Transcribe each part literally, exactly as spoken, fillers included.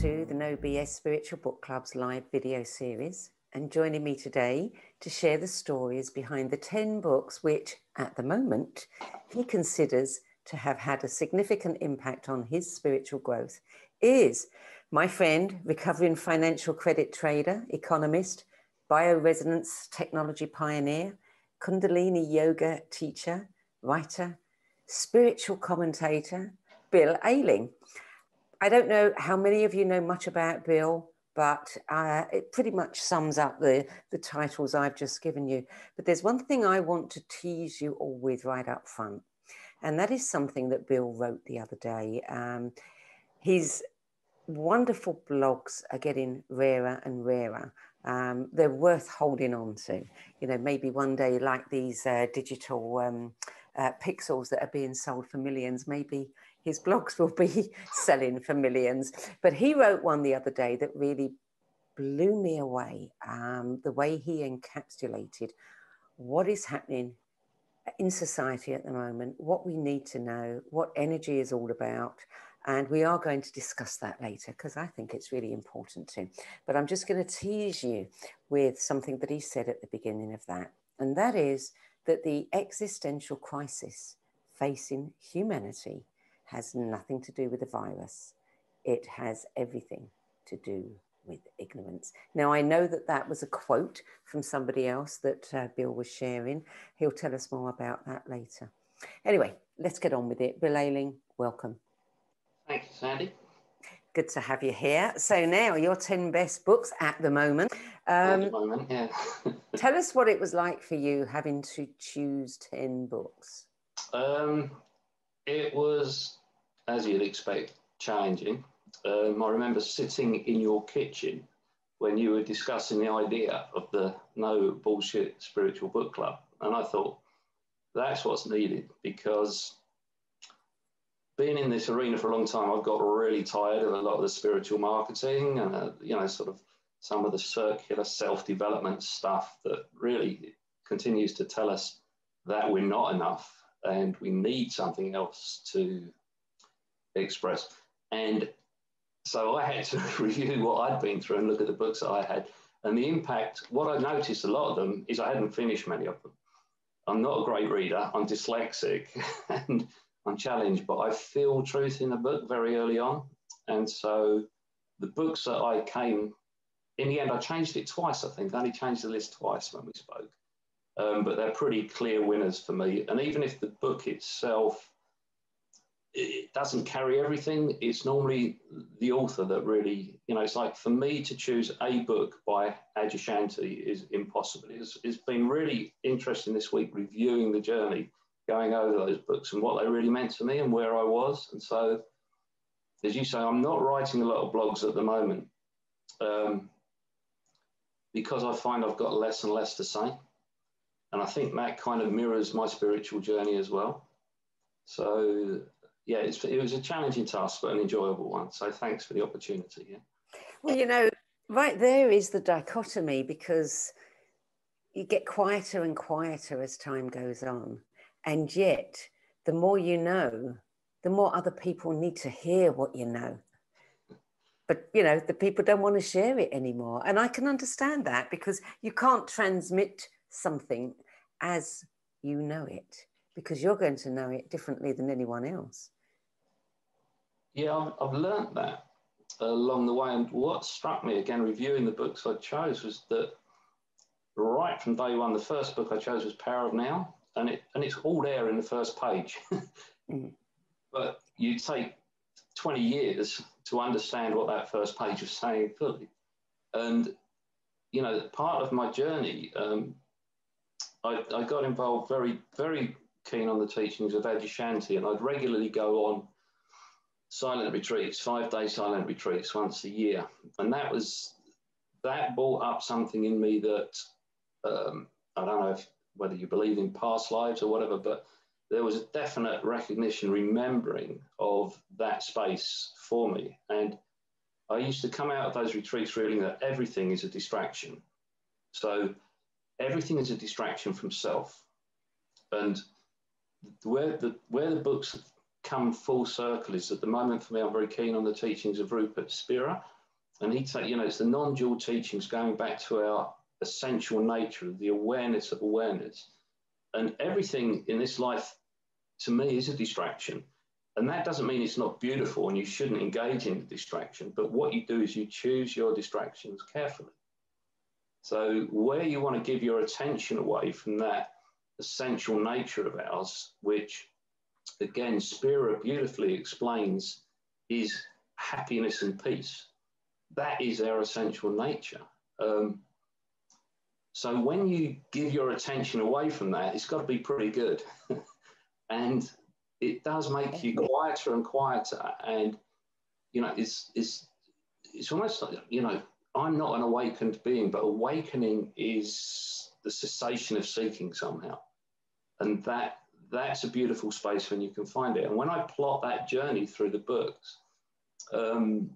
to the No B S Spiritual Book Club's live video series, and joining me today to share the stories behind the ten books which, at the moment, he considers to have had a significant impact on his spiritual growth is my friend, recovering financial credit trader, economist, bioresonance technology pioneer, kundalini yoga teacher, writer, spiritual commentator, Bill Ayling. I don't know how many of you know much about Bill, but uh, it pretty much sums up the, the titles I've just given you. But there's one thing I want to tease you all with right up front, and that is something that Bill wrote the other day. Um, his wonderful blogs are getting rarer and rarer. Um, they're worth holding on to. You know, maybe one day, like these uh, digital um, uh, pixels that are being sold for millions, maybe his blogs will be selling for millions. But he wrote one the other day that really blew me away, um, the way he encapsulated what is happening in society at the moment, what we need to know, what energy is all about. And we are going to discuss that later because I think it's really important too. But I'm just going to tease you with something that he said at the beginning of that. And that is that the existential crisis facing humanity has nothing to do with the virus. It has everything to do with ignorance. Now, I know that that was a quote from somebody else that uh, Bill was sharing. He'll tell us more about that later. Anyway, let's get on with it. Bill Ayling, welcome. Thanks, Sandy. Good to have you here. So now, your ten best books at the moment. Um, at the moment, yeah. Tell us what it was like for you having to choose ten books. Um, it was, as you'd expect, challenging. Um, I remember sitting in your kitchen when you were discussing the idea of the No Bullshit Spiritual Book Club. And I thought, that's what's needed, because being in this arena for a long time, I've got really tired of a lot of the spiritual marketing and, uh, you know, sort of some of the circular self-development stuff that really continues to tell us that we're not enough and we need something else to express. And so I had to review what I'd been through and look at the books that I had. And the impact, what I noticed a lot of them is I hadn't finished many of them. I'm not a great reader, I'm dyslexic and I'm challenged, but I feel truth in the book very early on. And so the books that I came, in the end, I changed it twice, I think. I only changed the list twice when we spoke. Um, but they're pretty clear winners for me. And even if the book itself, it doesn't carry everything. It's normally the author that really, you know, it's like for me to choose a book by Adyashanti is impossible. It's, it's been really interesting this week reviewing the journey, going over those books and what they really meant to me and where I was. And so, as you say, I'm not writing a lot of blogs at the moment um, because I find I've got less and less to say. And I think that kind of mirrors my spiritual journey as well. So yeah, it's, it was a challenging task, but an enjoyable one. So thanks for the opportunity. Yeah. Well, you know, right there is the dichotomy, because you get quieter and quieter as time goes on. And yet, the more you know, the more other people need to hear what you know. But, you know, the people don't want to share it anymore. And I can understand that, because you can't transmit something as you know it, because you're going to know it differently than anyone else. Yeah, I've, I've learned that along the way. And what struck me, again, reviewing the books I chose, was that right from day one, the first book I chose was Power of Now, and it and it's all there in the first page. Mm. But you take twenty years to understand what that first page was saying fully. And, you know, part of my journey, um, I, I got involved very, very keen on the teachings of Adyashanti, and I'd regularly go on silent retreats, five-day silent retreats once a year, and that was that brought up something in me that um, I don't know if, whether you believe in past lives or whatever, but there was a definite recognition, remembering of that space for me. And I used to come out of those retreats feeling that everything is a distraction, so everything is a distraction from self. And Where the, where the books come full circle is that the moment for me, I'm very keen on the teachings of Rupert Spira. And he said, you know, it's the non-dual teachings going back to our essential nature of the awareness of awareness. And everything in this life, to me, is a distraction. And that doesn't mean it's not beautiful and you shouldn't engage in the distraction. But what you do is you choose your distractions carefully. So where you want to give your attention away from that essential nature of ours, which, again, Spira beautifully explains, is happiness and peace. That is our essential nature. Um, so when you give your attention away from that, it's got to be pretty good. And it does make you quieter and quieter. And, you know, it's, it's, it's almost like, you know, I'm not an awakened being, but awakening is the cessation of seeking somehow. And that that's a beautiful space when you can find it. And when I plot that journey through the books, um,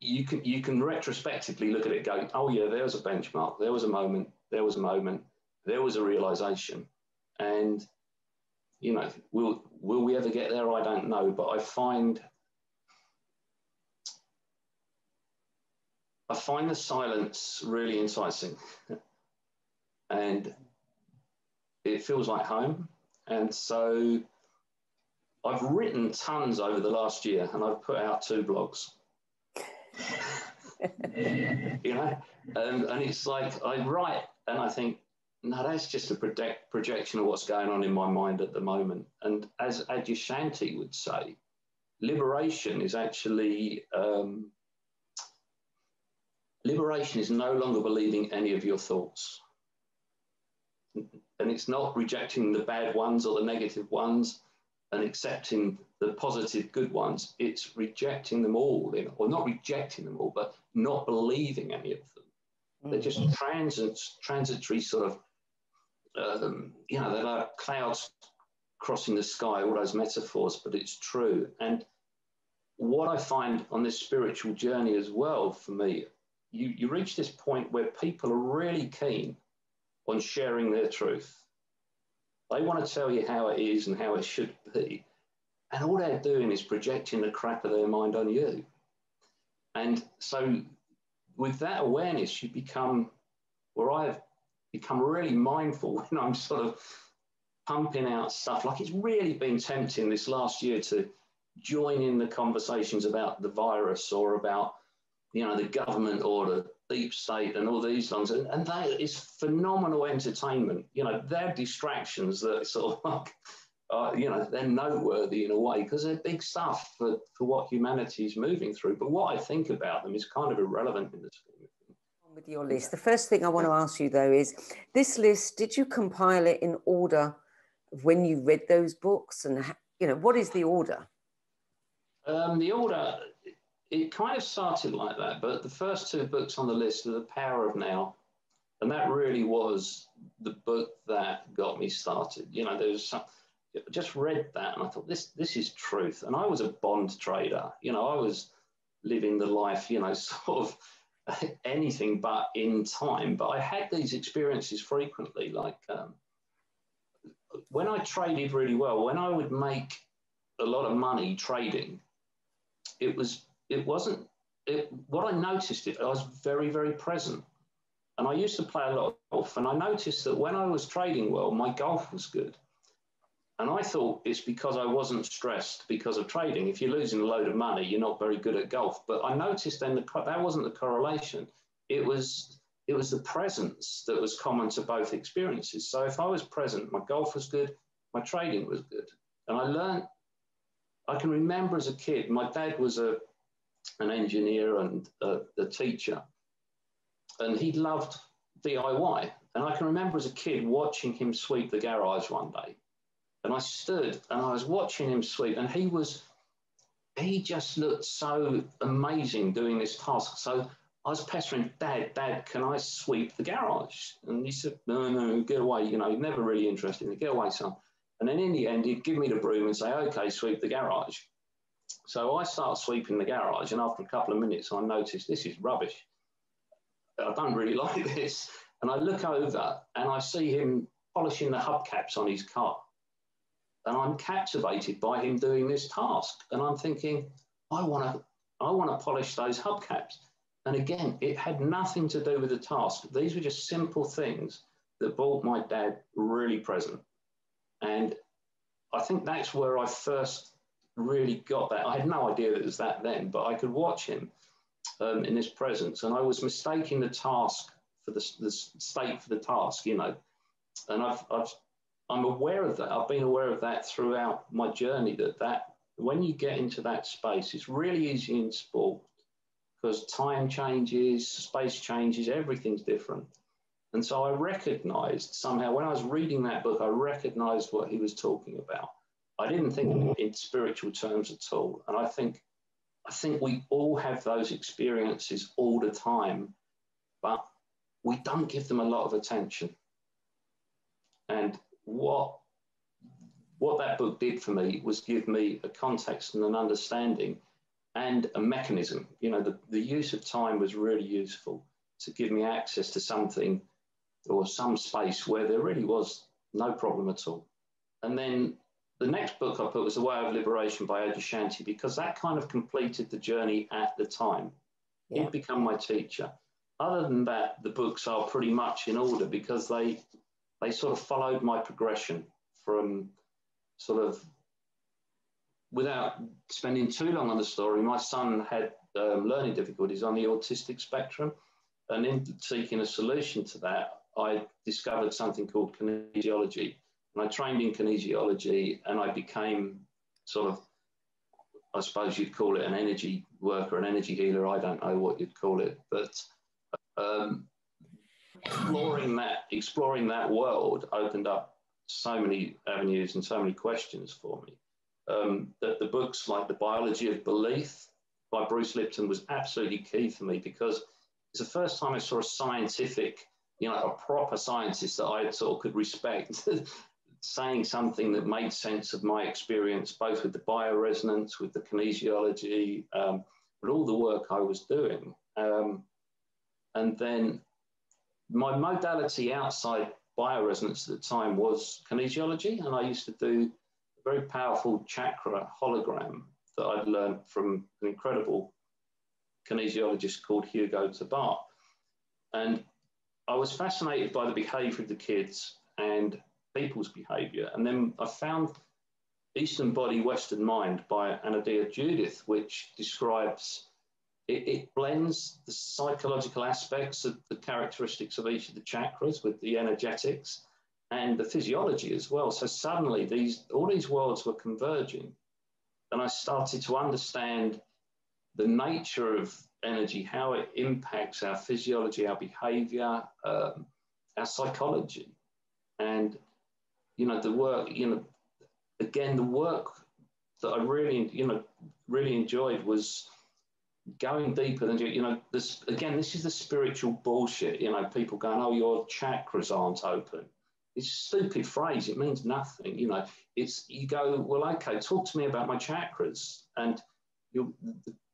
you can you can retrospectively look at it going, oh, yeah, there was a benchmark. There was a moment. There was a moment. There was a realization. And, you know, will, will we ever get there? I don't know. But I find... I find the silence really enticing, and it feels like home. And so I've written tons over the last year, and I've put out two blogs. You know, and, and it's like I write and I think, no, that's just a project, projection of what's going on in my mind at the moment. And as Adyashanti would say, liberation is actually... Um, Liberation is no longer believing any of your thoughts. And it's not rejecting the bad ones or the negative ones and accepting the positive good ones. It's rejecting them all, in, or not rejecting them all, but not believing any of them. Mm-hmm. They're just transit, transitory sort of, um, you know, they're like clouds crossing the sky, all those metaphors, but it's true. And what I find on this spiritual journey as well for me, You, you reach this point where people are really keen on sharing their truth. They want to tell you how it is and how it should be. And all they're doing is projecting the crap of their mind on you. And so with that awareness, you become, or I've become really mindful when I'm sort of pumping out stuff. Like it's really been tempting this last year to join in the conversations about the virus or about, you know, the government or the deep state and all these things. And, and that is phenomenal entertainment. You know, they're distractions that sort of like, uh, you know, they're noteworthy in a way because they're big stuff for, for what humanity is moving through. But what I think about them is kind of irrelevant in the scheme. With your list, the first thing I want to ask you, though, is this list, did you compile it in order of when you read those books? And, you know, what is the order? Um, the order... It kind of started like that, but the first two books on the list are The Power of Now, and that really was the book that got me started. You know, there was some, I just read that and I thought, this this is truth. And I was a bond trader. You know, I was living the life, you know, sort of anything but in time. But I had these experiences frequently, like um, when I traded really well, when I would make a lot of money trading, it was... It wasn't, it, what I noticed, it, I was very, very present. And I used to play a lot of golf, and I noticed that when I was trading well, my golf was good. And I thought it's because I wasn't stressed because of trading. If you're losing a load of money, you're not very good at golf. But I noticed then the, that wasn't the correlation. It was, it was the presence that was common to both experiences. So if I was present, my golf was good, my trading was good. And I learned, I can remember as a kid, my dad was a, an engineer and uh, a teacher, and he loved D I Y. And I can remember as a kid watching him sweep the garage one day, and I stood and I was watching him sweep, and he was, he just looked so amazing doing this task. So I was pestering, Dad, Dad, can I sweep the garage? And he said, no, no, get away, you know, never really interested in it, get away, son. And then in the end, he'd give me the broom and say, okay, sweep the garage. So I started sweeping the garage, and after a couple of minutes, I noticed this is rubbish. I don't really like this. And I look over, and I see him polishing the hubcaps on his car. and I'm captivated by him doing this task. And I'm thinking, I want to I want to polish those hubcaps. And again, it had nothing to do with the task. These were just simple things that brought my dad really present. And I think that's where I first really got that. I had no idea that it was that then, but I could watch him um, in his presence. And I was mistaking the task for the, the state for the task, you know. And I've, I've, I'm aware of that. I've been aware of that throughout my journey, that, that when you get into that space, it's really easy in sport because time changes, space changes, everything's different. And so I recognized somehow, when I was reading that book, I recognized what he was talking about. I didn't think in, in spiritual terms at all. And I think, I think we all have those experiences all the time, but we don't give them a lot of attention. And what, what that book did for me was give me a context and an understanding and a mechanism. You know, the, the use of time was really useful to give me access to something or some space where there really was no problem at all. And then the next book I put was The Way of Liberation by Adyashanti, because that kind of completed the journey at the time. Yeah. He'd become my teacher. Other than that, the books are pretty much in order because they... they sort of followed my progression from sort of, without spending too long on the story, my son had um, learning difficulties on the autistic spectrum. And in seeking a solution to that, I discovered something called kinesiology. And I trained in kinesiology and I became sort of, I suppose you'd call it an energy worker, an energy healer. I don't know what you'd call it, but um, Exploring that, exploring that world opened up so many avenues and so many questions for me. Um, that the books like The Biology of Belief by Bruce Lipton was absolutely key for me because it's the first time I saw a scientific, you know, a proper scientist that I sort of could respect saying something that made sense of my experience, both with the bioresonance, with the kinesiology, um, but all the work I was doing. Um, and then my modality outside bioresonance at the time was kinesiology, and I used to do a very powerful chakra hologram that I'd learned from an incredible kinesiologist called Hugo Tobar. And I was fascinated by the behaviour of the kids and people's behaviour. And then I found Eastern Body, Western Mind by Anodea Judith, which describes It, it blends the psychological aspects of the characteristics of each of the chakras with the energetics and the physiology as well. So suddenly these, all these worlds were converging. And I started to understand the nature of energy, how it impacts our physiology, our behavior, um, our psychology. And, you know, the work, you know, again, the work that I really, you know, really enjoyed was going deeper than, you know, this, again, this is the spiritual bullshit, you know, people going, oh, your chakras aren't open. It's a stupid phrase. It means nothing, you know. It's, you go, well, okay, talk to me about my chakras. And, you,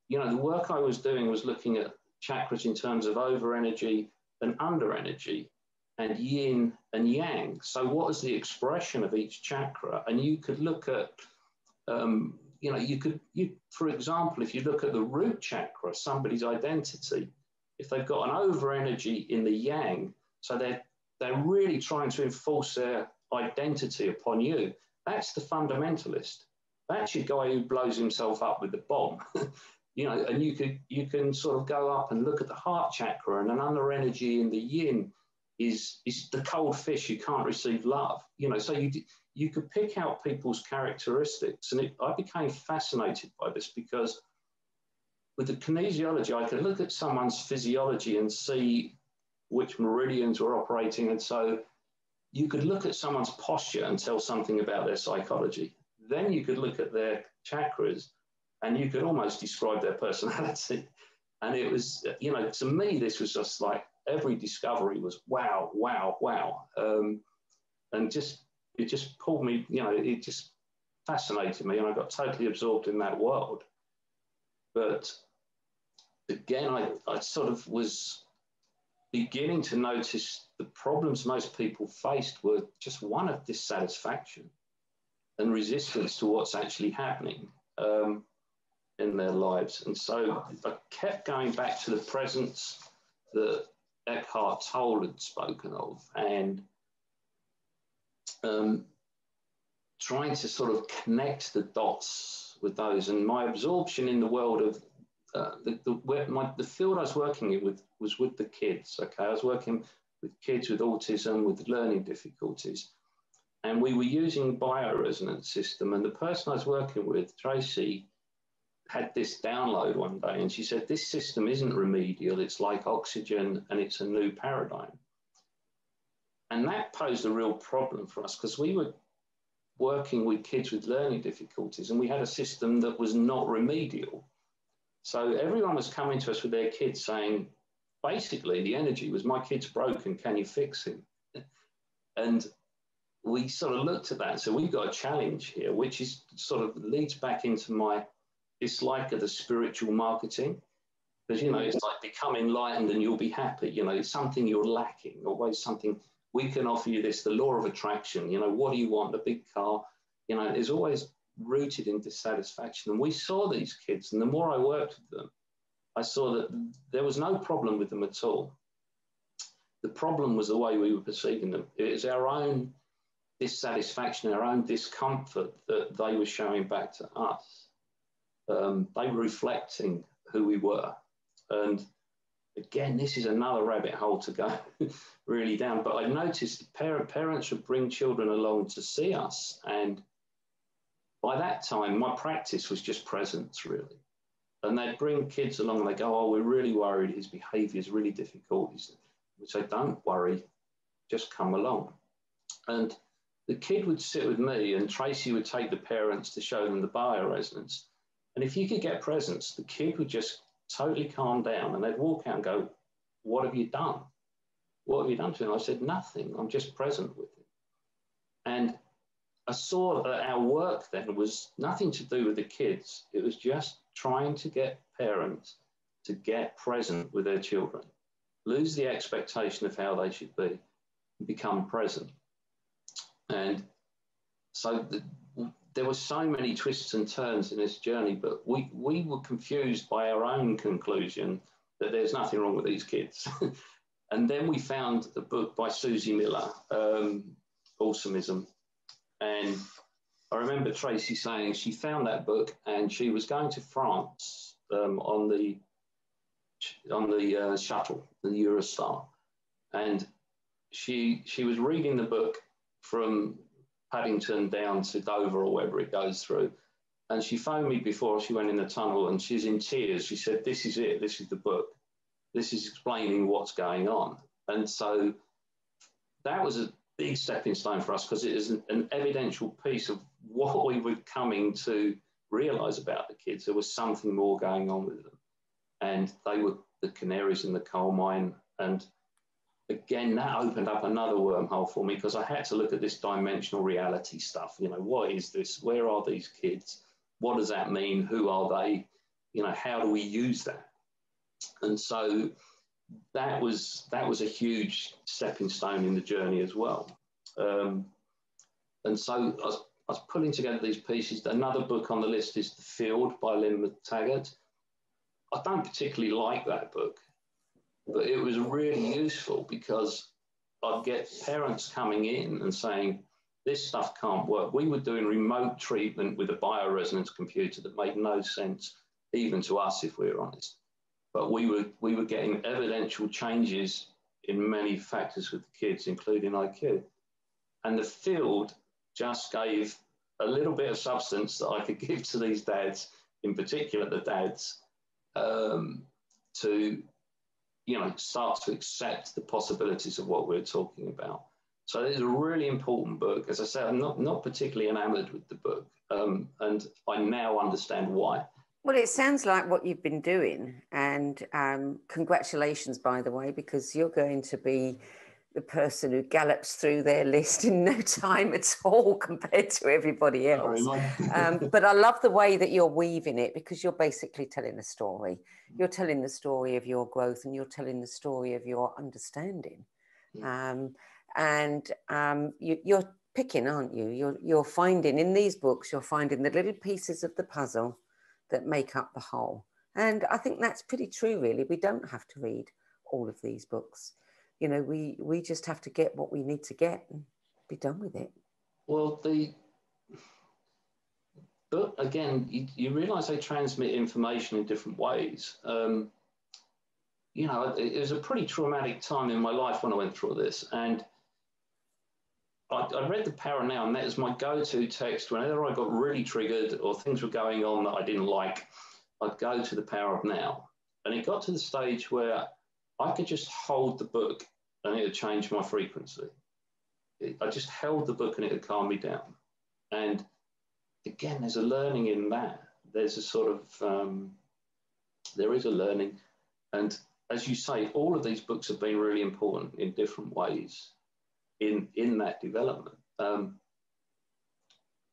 you know, the work I was doing was looking at chakras in terms of over energy and under energy and yin and yang. So what is the expression of each chakra? And you could look at, um, you know, you could, you, for example, if you look at the root chakra, somebody's identity, if they've got an over energy in the yang, so they're, they're really trying to enforce their identity upon you. That's the fundamentalist. That's your guy who blows himself up with the bomb, you know, and you could, you can sort of go up and look at the heart chakra, and an under energy in the yin is, is the cold fish who can't receive love, you know, so you you could pick out people's characteristics. And it, I became fascinated by this because with the kinesiology, I could look at someone's physiology and see which meridians were operating. And so you could look at someone's posture and tell something about their psychology. Then you could look at their chakras and you could almost describe their personality. And it was, you know, to me, this was just like every discovery was wow, wow, wow. Um, and just, it just pulled me, you know, it just fascinated me and I got totally absorbed in that world. But again, I, I sort of was beginning to notice the problems most people faced were just one of dissatisfaction. and resistance to what's actually happening um, in their lives. And so I kept going back to the presence that Eckhart Tolle had spoken of, and um, trying to sort of connect the dots with those. And my absorption in the world of uh, the, the, where my, the field I was working in with was with the kids, okay? I was working with kids with autism, with learning difficulties. And we were using bioresonance system, and the person I was working with, Tracy, had this download one day, and she said, this system isn't remedial, it's like oxygen, and it's a new paradigm. And that posed a real problem for us, because we were working with kids with learning difficulties, and we had a system that was not remedial. So everyone was coming to us with their kids saying, basically, the energy was, my kid's broken, can you fix him? And we sort of looked at that and said, we've got a challenge here, which is sort of leads back into my dislike of the spiritual marketing, because, you know, it's like become enlightened and you'll be happy. You know, it's something you're lacking, always something. We can offer you this, the law of attraction, you know, what do you want, the big car? You know, it's always rooted in dissatisfaction. And we saw these kids, and the more I worked with them, I saw that there was no problem with them at all. The problem was the way we were perceiving them. It was our own dissatisfaction, our own discomfort that they were showing back to us. Um, they were reflecting who we were. And again, this is another rabbit hole to go really down. But I noticed the parent, parents would bring children along to see us. And by that time, my practice was just presence, really. And they'd bring kids along and they go, oh, we're really worried. His behavior is really difficult. We'd say, don't worry, just come along. And the kid would sit with me, and Tracy would take the parents to show them the bioresonance. And if you could get presence, the kid would just totally calm down, and they'd walk out and go, what have you done? What have you done to him? I said, nothing. I'm just present with him. And I saw that our work then was nothing to do with the kids. It was just trying to get parents to get present with their children, lose the expectation of how they should be, and become present. And so the, there were so many twists and turns in this journey, but we, we were confused by our own conclusion that there's nothing wrong with these kids. And then we found a book by Susie Miller, um, Awesomism. And I remember Tracy saying she found that book and she was going to France um, on the on the uh, shuttle, the Eurostar. And she she was reading the book from Paddington down to Dover or wherever it goes through. And she phoned me before she went in the tunnel, and she's in tears. She said, this is it, this is the book. This is explaining what's going on. And so that was a big stepping stone for us, because it is an, an evidential piece of what we were coming to realize about the kids. There was something more going on with them. And they were the canaries in the coal mine. And again, that opened up another wormhole for me, because I had to look at this dimensional reality stuff. You know, what is this? Where are these kids? What does that mean? Who are they? You know, how do we use that? And so that was that was a huge stepping stone in the journey as well. Um, and so I was, I was pulling together these pieces. Another book on the list is The Field by Lynn McTaggart. I don't particularly like that book, but it was really useful, because I'd get parents coming in and saying, this stuff can't work. We were doing remote treatment with a bioresonance computer that made no sense, even to us, if we were honest. But we were, we were getting evidential changes in many factors with the kids, including I Q. And The Field just gave a little bit of substance that I could give to these dads, in particular the dads, um, to... you know, start to accept the possibilities of what we're talking about. So it's a really important book. As I said, I'm not, not particularly enamored with the book, um, and I now understand why. Well, it sounds like what you've been doing, and um, congratulations, by the way, because you're going to be the person who gallops through their list in no time at all compared to everybody else. Um, but I love the way that you're weaving it, because you're basically telling a story. You're telling the story of your growth, and you're telling the story of your understanding. Um, and um, you, you're picking, aren't you? You're, you're finding in these books, you're finding the little pieces of the puzzle that make up the whole. And I think that's pretty true, really. We don't have to read all of these books. You know, we, we just have to get what we need to get and be done with it. Well, the book, again, you, you realise they transmit information in different ways. Um, you know, it, it was a pretty traumatic time in my life when I went through this. And I, I read The Power of Now, and that is my go-to text. Whenever I got really triggered or things were going on that I didn't like, I'd go to The Power of Now. And it got to the stage where I could just hold the book and it would change my frequency. It, I just held the book and it would calm me down. And again, there's a learning in that. There's a sort of, um, there is a learning. And as you say, all of these books have been really important in different ways in, in that development. Um,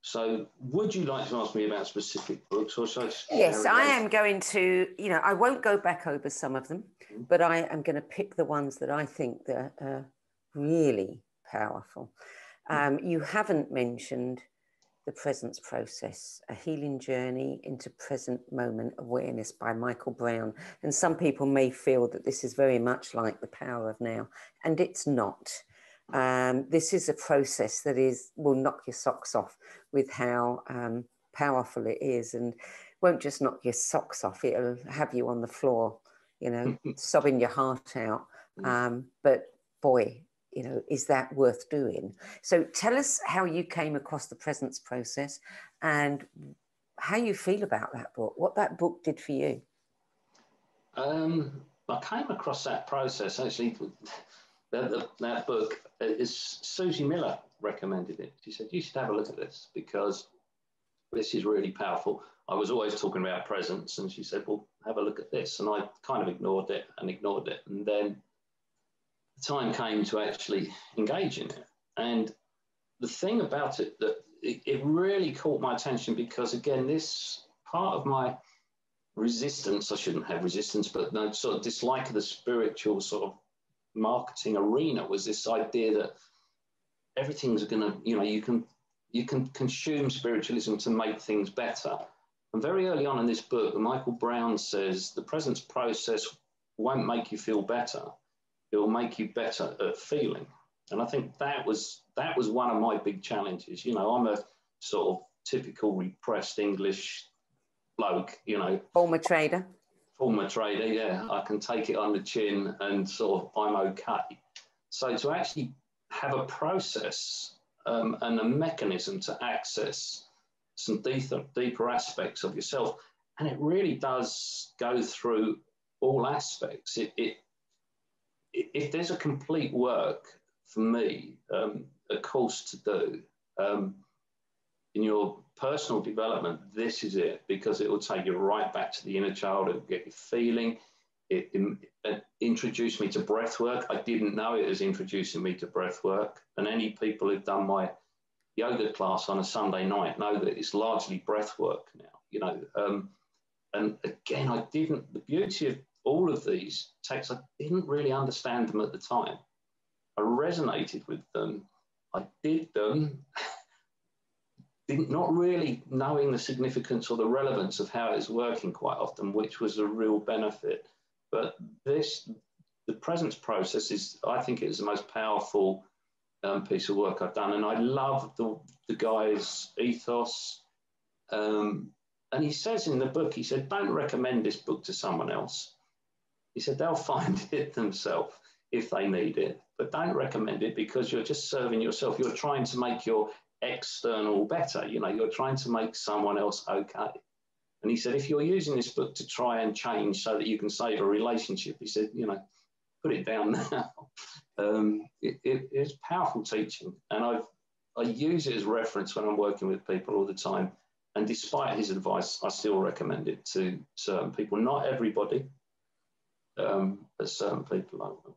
So would you like to ask me about specific books? Or should I just yes, I am going to, you know, I won't go back over some of them, mm-hmm. but I am going to pick the ones that I think that are really powerful. Um, you haven't mentioned The Presence Process, A Healing Journey into Present Moment Awareness by Michael Brown. And some people may feel that this is very much like The Power of Now, and it's not. Um, this is a process that is will knock your socks off with how um, powerful it is, and won't just knock your socks off, it'll have you on the floor, you know, sobbing your heart out. Um, but boy, you know, is that worth doing? So tell us how you came across The Presence Process and how you feel about that book, what that book did for you. Um, I came across that process actually. That, that, that book is Susie Miller recommended it. She said, you should have a look at this because this is really powerful. I was always talking about presence, and she said, well, have a look at this. And I kind of ignored it and ignored it. And then the time came to actually engage in it. And the thing about it, that it, it really caught my attention because, again, this part of my resistance, I shouldn't have resistance, but no, sort of dislike of the spiritual sort of marketing arena was this idea that everything's gonna, you know, you can you can consume spiritualism to make things better. And very early on in this book, Michael Brown says the presence process won't make you feel better, it will make you better at feeling. And I think that was that was one of my big challenges. You know, I'm a sort of typical repressed English bloke, you know, former trader. Former trader, yeah, I can take it on the chin and sort of I'm okay. So to actually have a process um, and a mechanism to access some deeper, deeper aspects of yourself, and it really does go through all aspects. It, it, it if there's a complete work for me, um, a course to do um, in your personal development, this is it, because it will take you right back to the inner child. It will get you feeling. It, it, it introduced me to breath work. I didn't know it was introducing me to breath work. And any people who've done my yoga class on a Sunday night know that it's largely breath work now, you know. Um, and again, I didn't, the beauty of all of these texts, I didn't really understand them at the time. I resonated with them. I did them. Not really knowing the significance or the relevance of how it's working quite often, which was a real benefit. But this, the presence process is, I think it's the most powerful um, piece of work I've done. And I love the, the guy's ethos. Um, and he says in the book, he said, don't recommend this book to someone else. He said, they'll find it themselves if they need it, but don't recommend it because you're just serving yourself. You're trying to make your external better, you know, you're trying to make someone else okay. And he said, if you're using this book to try and change so that you can save a relationship, he said, you know, put it down now. Um, it, it, it's powerful teaching, and I've, I use it as reference when I'm working with people all the time. And despite his advice, I still recommend it to certain people, not everybody, um, but certain people I will.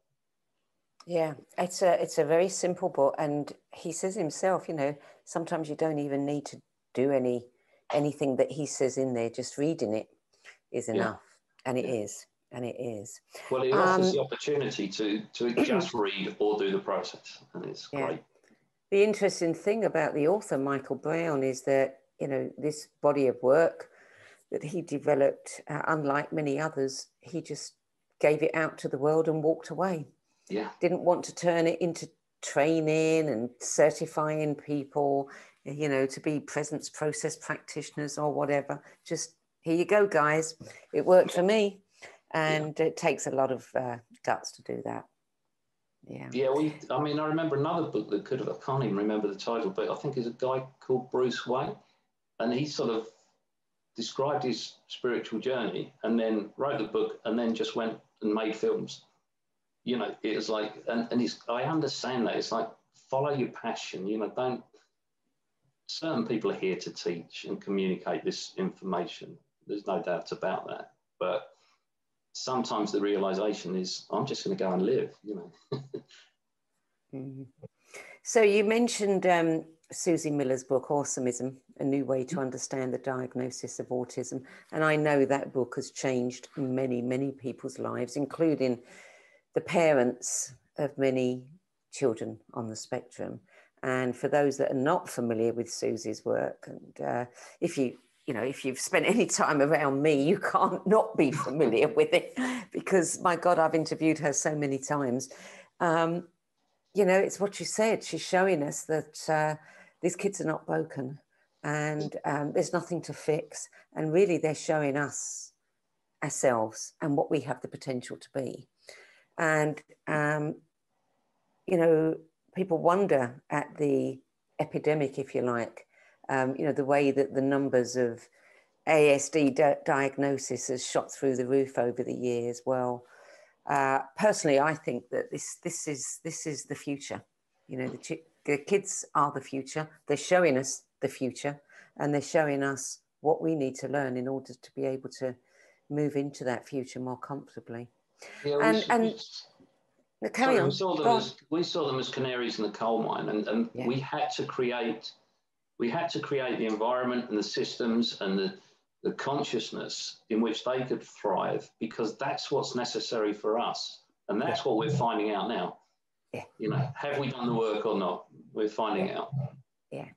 Yeah, it's a it's a very simple book, and he says himself, you know, sometimes you don't even need to do any anything that he says in there. Just reading it is enough, yeah. and it yeah. is, and it is. Well, it offers um, the opportunity to to just read or do the process, and it's yeah. great. the interesting thing about the author, Michael Brown, is that, you know, this body of work that he developed, uh, unlike many others, he just gave it out to the world and walked away. Yeah. Didn't want to turn it into training and certifying people, you know, to be presence process practitioners or whatever. Just, here you go, guys. It worked for me. And yeah. It takes a lot of uh, guts to do that. Yeah. Yeah. We, I mean, I remember another book that could have, I can't even remember the title, but I think it's a guy called Bruce Wayne. And he sort of described his spiritual journey and then wrote the book and then just went and made films. You know, it was like, and, and it's, I understand that. It's like, follow your passion, you know, don't, certain people are here to teach and communicate this information. There's no doubt about that. But sometimes the realization is, I'm just going to go and live, you know. Mm-hmm. So you mentioned um, Susie Miller's book, Awesomism, A New Way to Understand the Diagnosis of Autism. And I know that book has changed many, many people's lives, including the parents of many children on the spectrum. And for those that are not familiar with Susie's work, and uh, if you, you know, if you've spent any time around me, you can't not be familiar with it, because my God, I've interviewed her so many times. Um, you know, it's what you said. She's showing us that uh, these kids are not broken, and um, there's nothing to fix. And really, they're showing us ourselves and what we have the potential to be. And, um, you know, people wonder at the epidemic, if you like, um, you know, the way that the numbers of A S D di diagnosis has shot through the roof over the years. Well, uh, personally, I think that this, this, is, this is the future. You know, the, ch the kids are the future. They're showing us the future, and they're showing us what we need to learn in order to be able to move into that future more comfortably. Yeah, and should, and we, carry sorry, on. We saw, them as, we saw them as canaries in the coal mine, and, and yeah. we had to create we had to create the environment and the systems and the, the consciousness in which they could thrive, because that's what's necessary for us, and that's yeah. what we're finding out now. Yeah. You know, have we done the work or not? We're finding yeah. out. Yeah,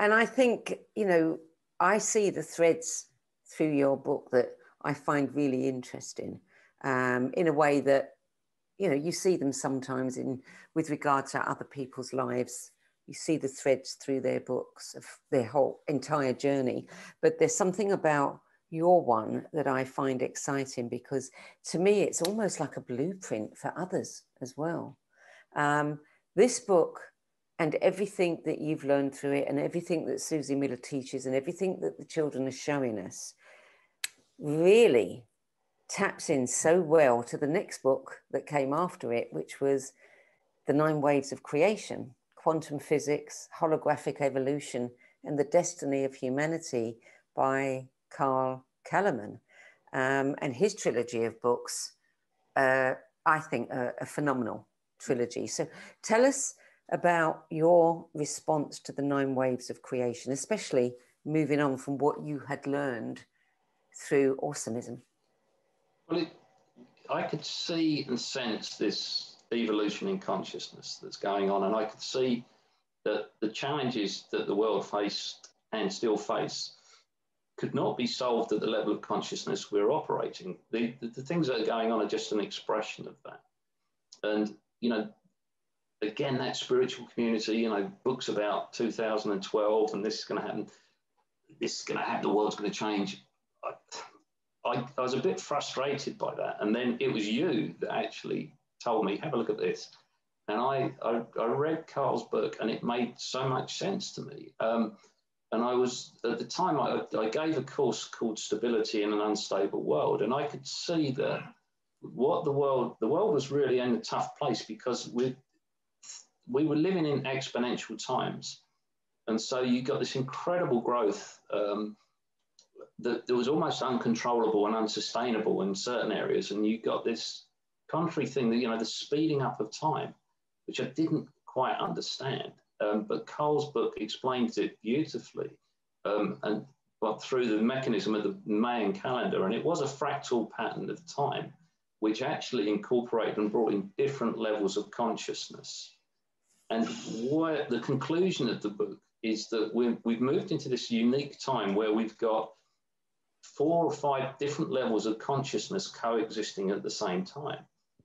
and I think, you know, I see the threads through your book that I find really interesting. Um, in a way that, you know, you see them sometimes in with regard to other people's lives. You see the threads through their books of their whole entire journey. But there's something about your one that I find exciting, because to me, it's almost like a blueprint for others as well. Um, this book and everything that you've learned through it, and everything that Susie Miller teaches, and everything that the children are showing us, really taps in so well to the next book that came after it, which was The Nine Waves of Creation, Quantum Physics, Holographic Evolution, and the Destiny of Humanity by Carl Calleman. Um, and his trilogy of books, uh, I think, are a phenomenal trilogy. So tell us about your response to The Nine Waves of Creation, especially moving on from what you had learned through Awesomism. Well, it, I could see and sense this evolution in consciousness that's going on, and I could see that the challenges that the world faced and still face could not be solved at the level of consciousness we're operating. The, the, the things that are going on are just an expression of that. And, you know, again, that spiritual community, you know, books about two thousand twelve and this is going to happen, this is going to happen, the world's going to change. I, I, I was a bit frustrated by that, and then it was you that actually told me, have a look at this, and I, I, I read Carl's book, and it made so much sense to me, um, and I was, at the time, I, I gave a course called Stability in an Unstable World, and I could see that what the world, the world was really in a tough place, because we, we were living in exponential times, and so you got this incredible growth, um, that was almost uncontrollable and unsustainable in certain areas, and you got this contrary thing that, you know, the speeding up of time, which I didn't quite understand, um, but Carl's book explains it beautifully, um, and well, through the mechanism of the Mayan calendar, and it was a fractal pattern of time, which actually incorporated and brought in different levels of consciousness, And what the conclusion of the book is that we're, we've moved into this unique time where we've got four or five different levels of consciousness coexisting at the same time.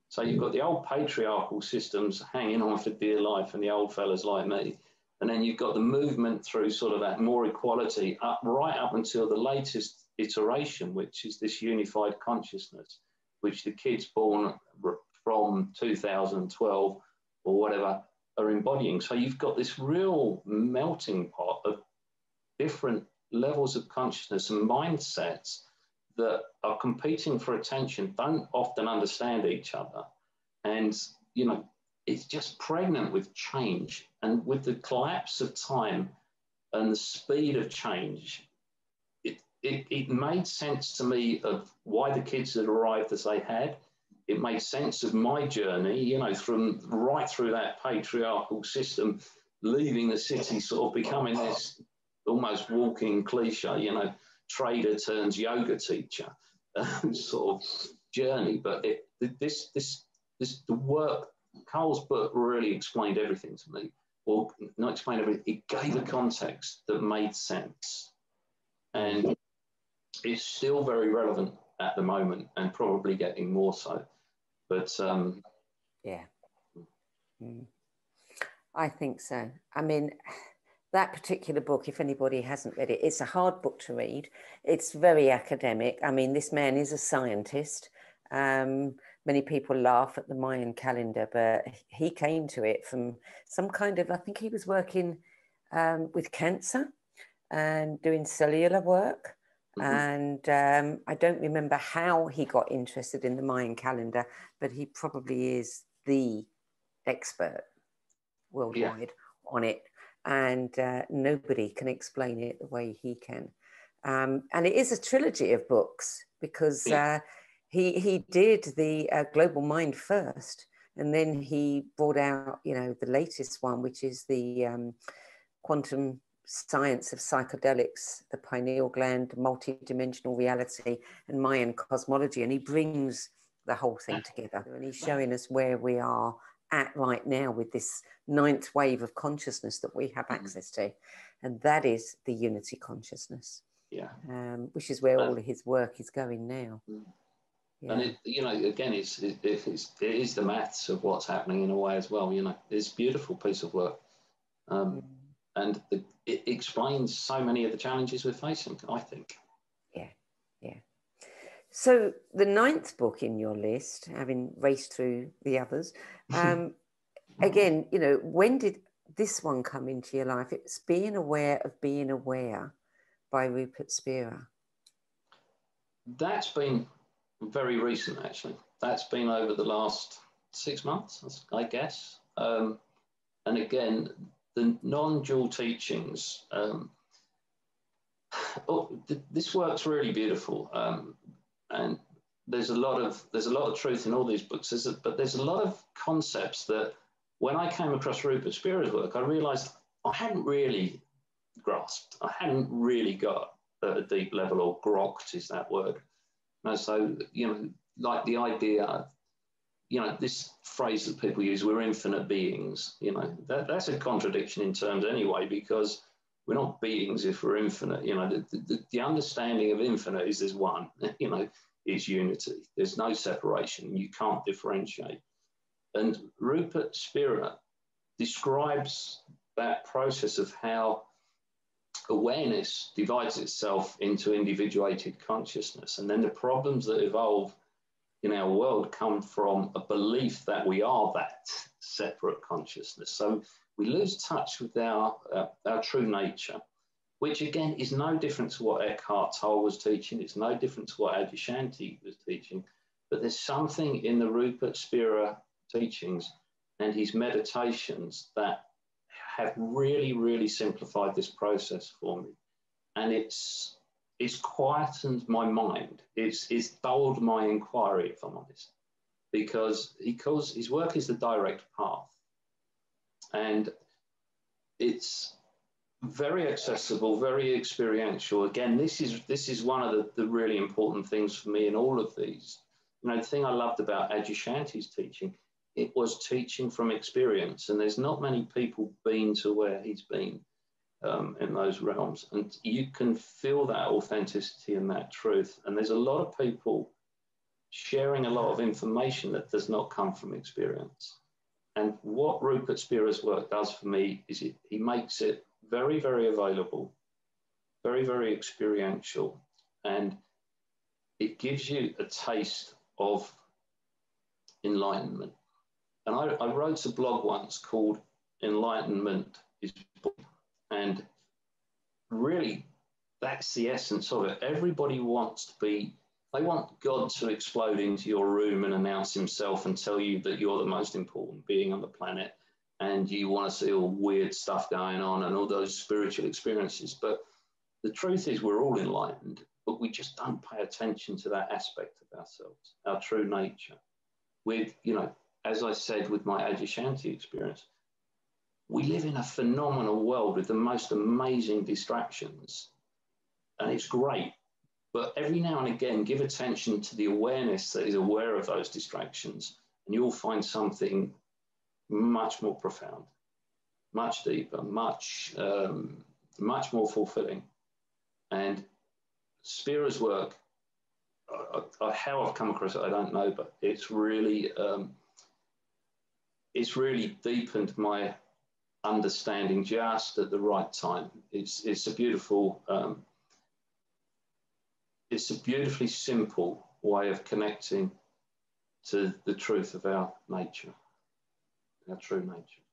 So you've got the old patriarchal systems hanging on for dear life and the old fellas like me. And then you've got the movement through sort of that more equality up right up until the latest iteration, which is this unified consciousness, which the kids born from two thousand twelve or whatever are embodying. So you've got this real melting pot of different levels of consciousness and mindsets that are competing for attention, don't often understand each other. And, you know, it's just pregnant with change. And with the collapse of time and the speed of change, it, it, it made sense to me of why the kids had arrived as they had. It made sense of my journey, you know, from right through that patriarchal system, leaving the city, sort of becoming this almost walking cliche, you know, trader turns yoga teacher um, sort of journey. But it, this, this, this, the work, Carl's book really explained everything to me, or not explained everything, it gave a context that made sense. And it's still very relevant at the moment and probably getting more so. But um yeah, mm. I think so. I mean, that particular book, if anybody hasn't read it, it's a hard book to read. It's very academic. I mean, this man is a scientist. Um many people laugh at the Mayan calendar, but he came to it from some kind of, I think he was working um with cancer and doing cellular work. Mm-hmm. And um, I don't remember how he got interested in the Mayan calendar, but he probably is the expert worldwide yeah. on it. And uh, nobody can explain it the way he can. Um, and it is a trilogy of books, because yeah. uh, he, he did the uh, Global Mind first, and then he brought out, you know, the latest one, which is the um, quantum science of psychedelics, the pineal gland, multi-dimensional reality, and Mayan cosmology. And he brings the whole thing together, and he's showing us where we are at right now with this ninth wave of consciousness that we have access to, and that is the unity consciousness, yeah um, which is where um, all of his work is going now. yeah. And it, you know, again, it's, it, it's it is the maths of what's happening in a way as well, you know. It's a beautiful piece of work. um mm. And the, it explains so many of the challenges we're facing, I think. Yeah, yeah. So the ninth book in your list, having raced through the others, um, again, you know, when did this one come into your life? It's Being Aware of Being Aware by Rupert Spira. That's been very recent, actually. That's been over the last six months, I guess. Um, and again, the non-dual teachings, um, oh, th this work's really beautiful, um, and there's a lot of there's a lot of truth in all these books. There's a, but there's a lot of concepts that, when I came across Rupert Spira's work, I realised I hadn't really grasped. I hadn't really got at a deep level, or grokked is that word. And so, you know, like the idea of, you know, this phrase that people use, we're infinite beings, you know, that, that's a contradiction in terms anyway, because we're not beings if we're infinite. You know, the, the, the understanding of infinite is there's one, you know, is unity. There's no separation. You can't differentiate. And Rupert Spira describes that process of how awareness divides itself into individuated consciousness. And then the problems that evolve in our world come from a belief that we are that separate consciousness. So we lose touch with our, uh, our true nature, which again is no different to what Eckhart Tolle was teaching. It's no different to what Adyashanti was teaching, but there's something in the Rupert Spira teachings and his meditations that have really, really simplified this process for me. And it's, It's quietened my mind. It's, it's dulled my inquiry, if I'm honest, because he calls, his work is the direct path. And it's very accessible, very experiential. Again, this is, this is one of the, the really important things for me in all of these. You know, the thing I loved about Adyashanti's teaching it was teaching from experience. And there's not many people been to where he's been um, in those realms. And you can feel that authenticity and that truth. And there's a lot of people sharing a lot of information that does not come from experience. And what Rupert Spira's work does for me is it, he makes it very, very available, very, very experiential. And it gives you a taste of enlightenment. And I, I wrote a blog once called Enlightenment is Born. And really, that's the essence of it. Everybody wants to be, they want God to explode into your room and announce himself and tell you that you're the most important being on the planet. And you want to see all weird stuff going on and all those spiritual experiences. But the truth is we're all enlightened, but we just don't pay attention to that aspect of ourselves, our true nature. With, you know, as I said with my Adyashanti experience, we live in a phenomenal world with the most amazing distractions, and it's great. But every now and again, give attention to the awareness that is aware of those distractions, and you'll find something much more profound, much deeper, much, um, much more fulfilling. And Spira's work, I, I, how I've come across it, I don't know, but it's really, um, it's really deepened my understanding just at the right time. It's, it's a beautiful, um, it's a beautifully simple way of connecting to the truth of our nature, our true nature.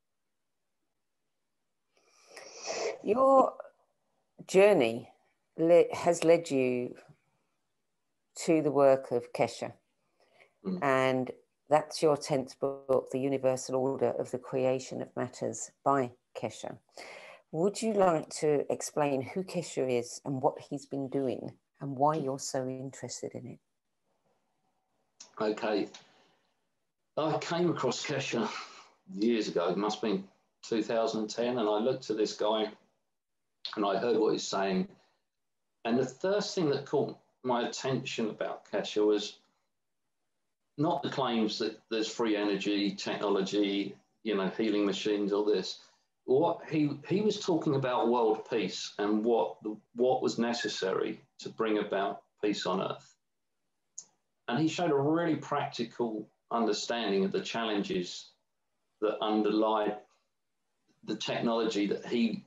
Your journey has led you to the work of Keshe, mm. and that's your tenth book, The Universal Order of the Creation of Matters by Keshe. Would you like to explain who Keshe is and what he's been doing and why you're so interested in it? Okay. I came across Keshe years ago, it must have been two thousand ten, and I looked at this guy and I heard what he's saying. And the first thing that caught my attention about Keshe was not the claims that there's free energy, technology, you know, healing machines, all this. What he, he was talking about world peace and what, what was necessary to bring about peace on earth. And he showed a really practical understanding of the challenges that underlie the technology that he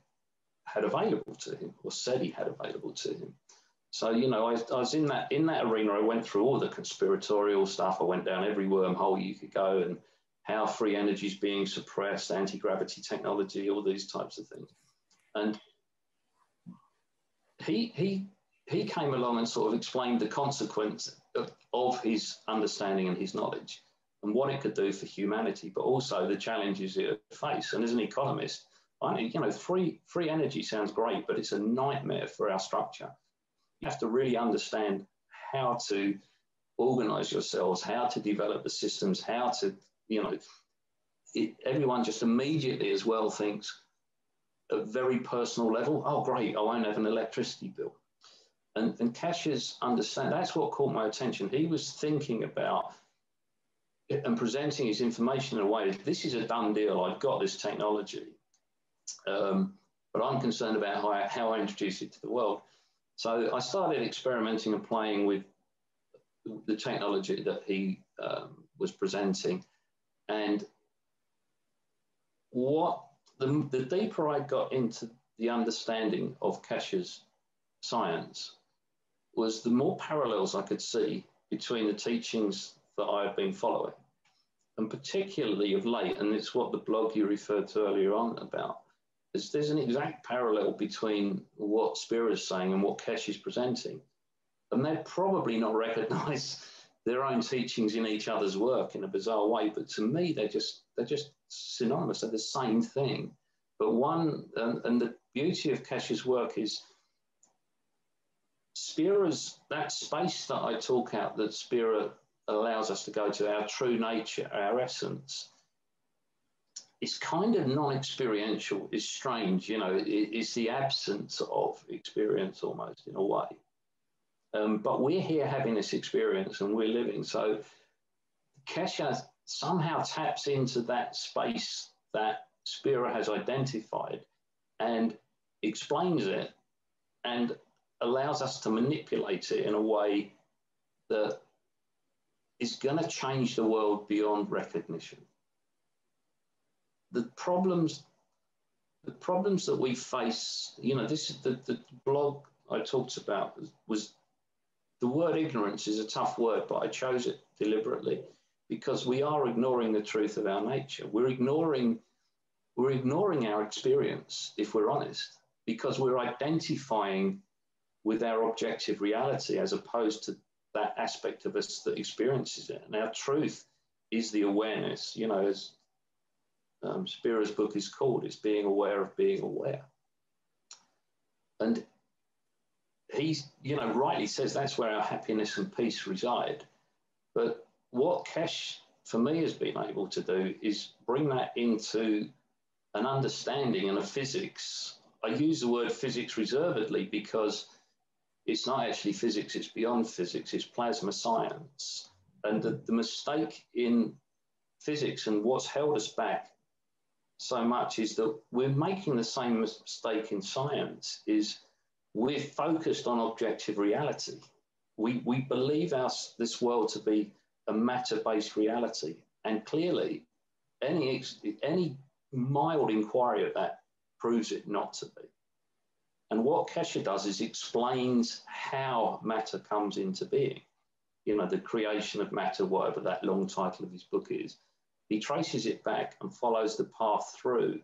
had available to him, or said he had available to him. So, you know, I, I was in that in that arena. I went through all the conspiratorial stuff. I went down every wormhole you could go, and how free energy is being suppressed, anti-gravity technology, all these types of things. And he he he came along and sort of explained the consequence of, of his understanding and his knowledge, and what it could do for humanity, but also the challenges it faced. And as an economist, I, you know, free, free energy sounds great, but it's a nightmare for our structure. You have to really understand how to organize yourselves, how to develop the systems, how to, you know, it, everyone just immediately as well thinks at a very personal level, oh, great, I won't have an electricity bill. And, and Keshe's understanding, that's what caught my attention. He was thinking about and presenting his information in a way, this is a done deal, I've got this technology. Um, but I'm concerned about how I, how I introduce it to the world. So I started experimenting and playing with the technology that he um, was presenting. And what the, the deeper I got into the understanding of Keshe's science was the more parallels I could see between the teachings that I've been following, and particularly of late, and it's what the blog you referred to earlier on about, is there's an exact parallel between what Spira is saying and what Keshe is presenting. And they probably not recognize their own teachings in each other's work in a bizarre way, but to me, they're just, they're just synonymous, they're the same thing. But one, and, and the beauty of Keshe's work is Spira's, that space that I talk out that Spira allows us to go to, our true nature, our essence, it's kind of non-experiential, it's strange, you know, it, it's the absence of experience almost in a way. Um, but we're here having this experience and we're living. So Keshe somehow taps into that space that Spira has identified and explains it and allows us to manipulate it in a way that is going to change the world beyond recognition. The problems, the problems that we face, you know, this is the, the blog I talked about was, was the word ignorance is a tough word, but I chose it deliberately because we are ignoring the truth of our nature. We're ignoring, we're ignoring our experience, if we're honest, because we're identifying with our objective reality as opposed to that aspect of us that experiences it. And our truth is the awareness, you know, as um, Spira's book is called, it's Being Aware of Being Aware. And he's, you know, rightly says that's where our happiness and peace reside. But what Keshe, for me, has been able to do is bring that into an understanding and a physics. I use the word physics reservedly because it's not actually physics, it's beyond physics, it's plasma science. And the, the mistake in physics and what's held us back so much is that we're making the same mistake in science, is we're focused on objective reality. We, we believe our, this world to be a matter-based reality. And clearly, any, any mild inquiry of that proves it not to be. And what Keshe does is explains how matter comes into being. You know, the creation of matter, whatever that long title of his book is. He traces it back and follows the path through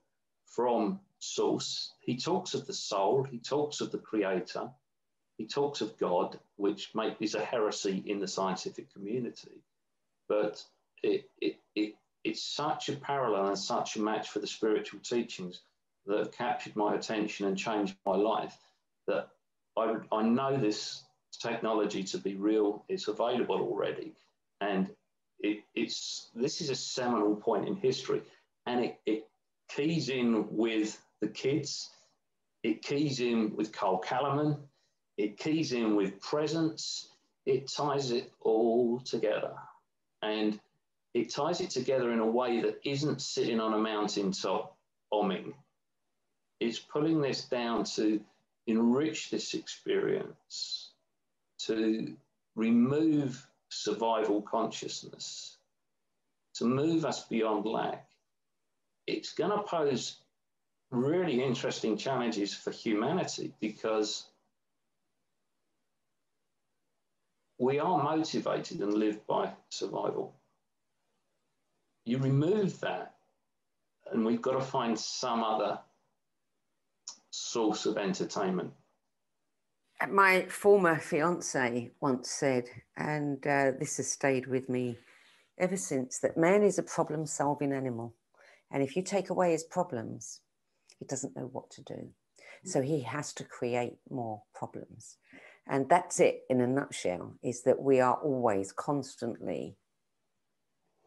from source. He talks of the soul. He talks of the creator. He talks of God, which make, is a heresy in the scientific community. But it, it, it, it's such a parallel and such a match for the spiritual teachings that have captured my attention and changed my life, that I, I know this technology to be real, it's available already. And it, it's, this is a seminal point in history. And it, it keys in with the kids, it keys in with Carl Calleman, it keys in with presence, it ties it all together. And it ties it together in a way that isn't sitting on a mountaintop omming. It's pulling this down to enrich this experience, to remove survival consciousness, to move us beyond lack. It's going to pose really interesting challenges for humanity because we are motivated and live by survival. You remove that, and we've got to find some other source of entertainment. My former fiance once said, and uh, this has stayed with me ever since, that man is a problem-solving animal, and if you take away his problems, he doesn't know what to do, so he has to create more problems. And that's it in a nutshell, is that we are always constantly,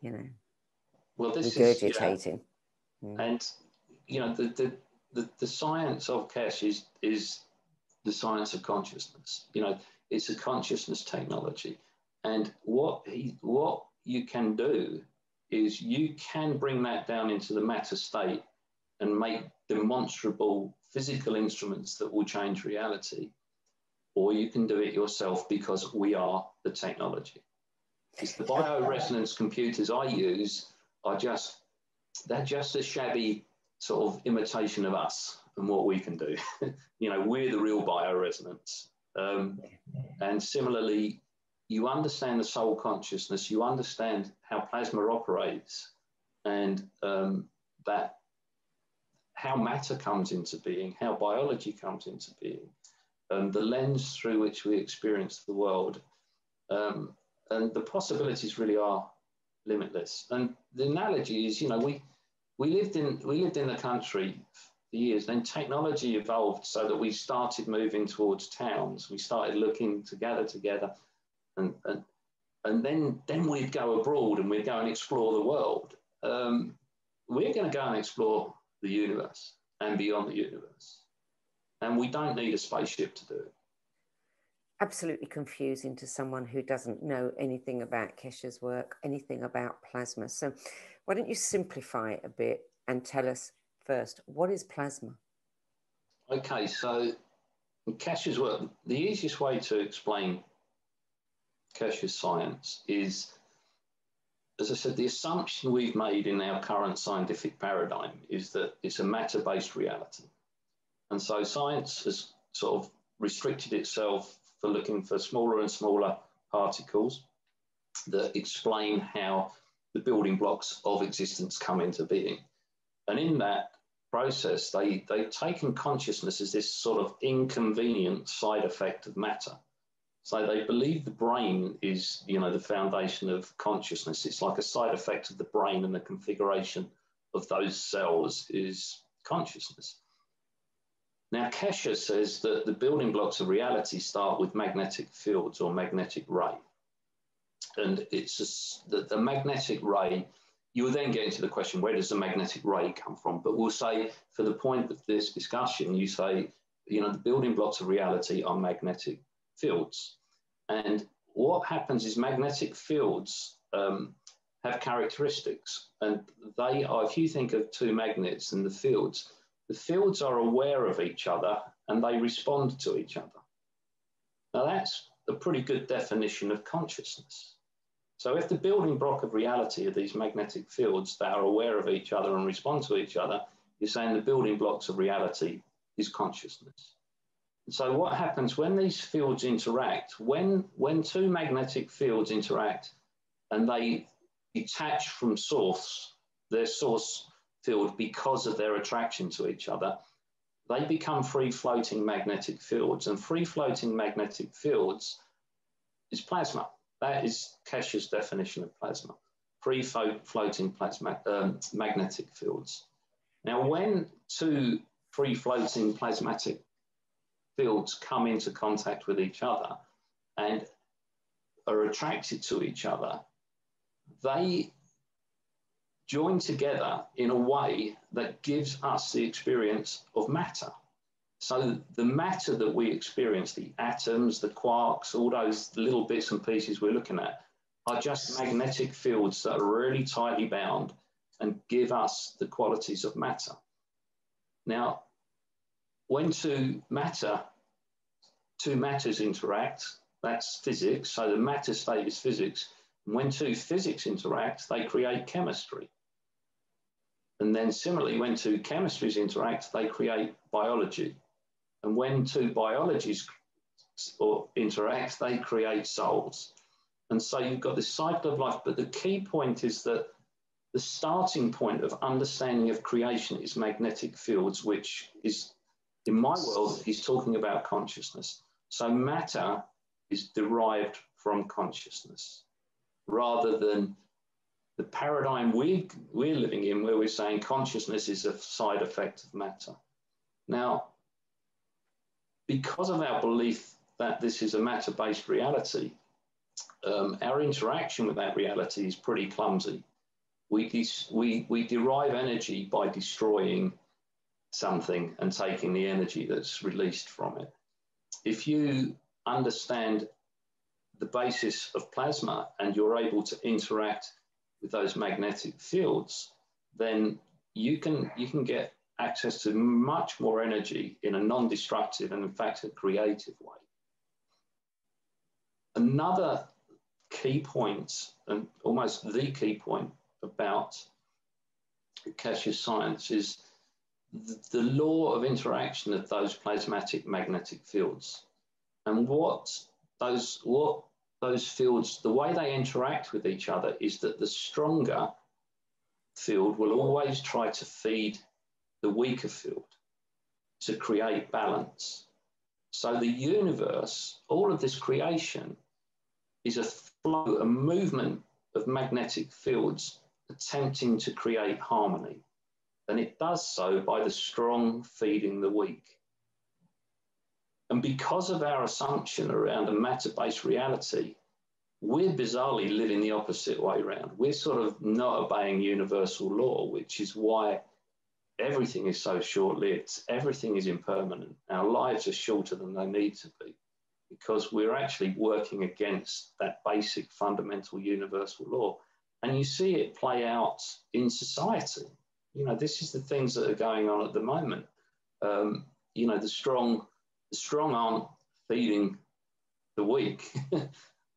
you know, well, this regurgitating. Is, yeah. mm. And you know, the the The, the science of Keshe is, is the science of consciousness. You know, it's a consciousness technology. And what, he, what you can do is you can bring that down into the matter state and make demonstrable physical instruments that will change reality, or you can do it yourself because we are the technology. It's the bioresonance computers I use are just, they're just a shabby sort of imitation of us and what we can do. You know, we're the real bioresonance. Um, and similarly, you understand the soul consciousness, you understand how plasma operates and um, that how matter comes into being, how biology comes into being, um, the lens through which we experience the world. Um, and the possibilities really are limitless. And the analogy is, you know, we, We lived in we lived in the country for years. Then technology evolved so that we started moving towards towns. We started looking to gather together, and and and then then we'd go abroad and we'd go and explore the world. Um, we're going to go and explore the universe and beyond the universe, and we don't need a spaceship to do it. absolutely confusing to someone who doesn't know anything about Keshe's work, anything about plasma. So why don't you simplify it a bit and tell us first, what is plasma? Okay, so Keshe's work, the easiest way to explain Keshe's science is, as I said, the assumption we've made in our current scientific paradigm is that it's a matter-based reality. And so science has sort of restricted itself for looking for smaller and smaller particles that explain how the building blocks of existence come into being. And in that process, they, they've taken consciousness as this sort of inconvenient side effect of matter. So they believe the brain is, you know, the foundation of consciousness. It's like a side effect of the brain, and the configuration of those cells is consciousness. Now, Keshe says that the building blocks of reality start with magnetic fields or magnetic ray. And it's just that the magnetic ray, you will then get into the question, where does the magnetic ray come from? But we'll say, for the point of this discussion, you say, you know, the building blocks of reality are magnetic fields. And what happens is magnetic fields um, have characteristics, and they are, if you think of two magnets and the fields, the fields are aware of each other and they respond to each other. Now that's a pretty good definition of consciousness. So if the building block of reality are these magnetic fields that are aware of each other and respond to each other, you're saying the building blocks of reality is consciousness. So what happens when these fields interact, when, when two magnetic fields interact and they detach from source, their source field, because of their attraction to each other, they become free-floating magnetic fields. And free-floating magnetic fields is plasma. That is Keshe's definition of plasma, free-floating plasma, um, magnetic fields. Now, when two free-floating plasmatic fields come into contact with each other and are attracted to each other, they join together in a way that gives us the experience of matter. So the matter that we experience, the atoms, the quarks, all those little bits and pieces we're looking at, are just magnetic fields that are really tightly bound and give us the qualities of matter. Now, when two matter, two matters interact, that's physics. So the matter state is physics. And when two physics interact, they create chemistry. And then similarly, when two chemistries interact, they create biology. And when two biologies interact, they create souls. And so you've got this cycle of life. But the key point is that the starting point of understanding of creation is magnetic fields, which is, in my world, he's talking about consciousness. So matter is derived from consciousness, rather than the paradigm we, we're living in, where we're saying consciousness is a side effect of matter. Now, because of our belief that this is a matter-based reality, um, our interaction with that reality is pretty clumsy. We, we, we derive energy by destroying something and taking the energy that's released from it. If you understand the basis of plasma and you're able to interact with those magnetic fields, then you can, you can get access to much more energy in a non-destructive and, in fact, a creative way. Another key point, and almost the key point about Keshe's science, is the law of interaction of those plasmatic magnetic fields, and what those what those fields, the way they interact with each other, is that the stronger field will always try to feed the weaker field to create balance. So the universe, all of this creation, is a flow, a movement of magnetic fields attempting to create harmony. And it does so by the strong feeding the weak. And because of our assumption around a matter-based reality, we're bizarrely living the opposite way around. We're sort of not obeying universal law, which is why everything is so short-lived. Everything is impermanent. Our lives are shorter than they need to be. because we're actually working against that basic fundamental universal law. And you see it play out in society. You know, this is the things that are going on at the moment. Um, you know, the strong, the strong aren't feeding the weak.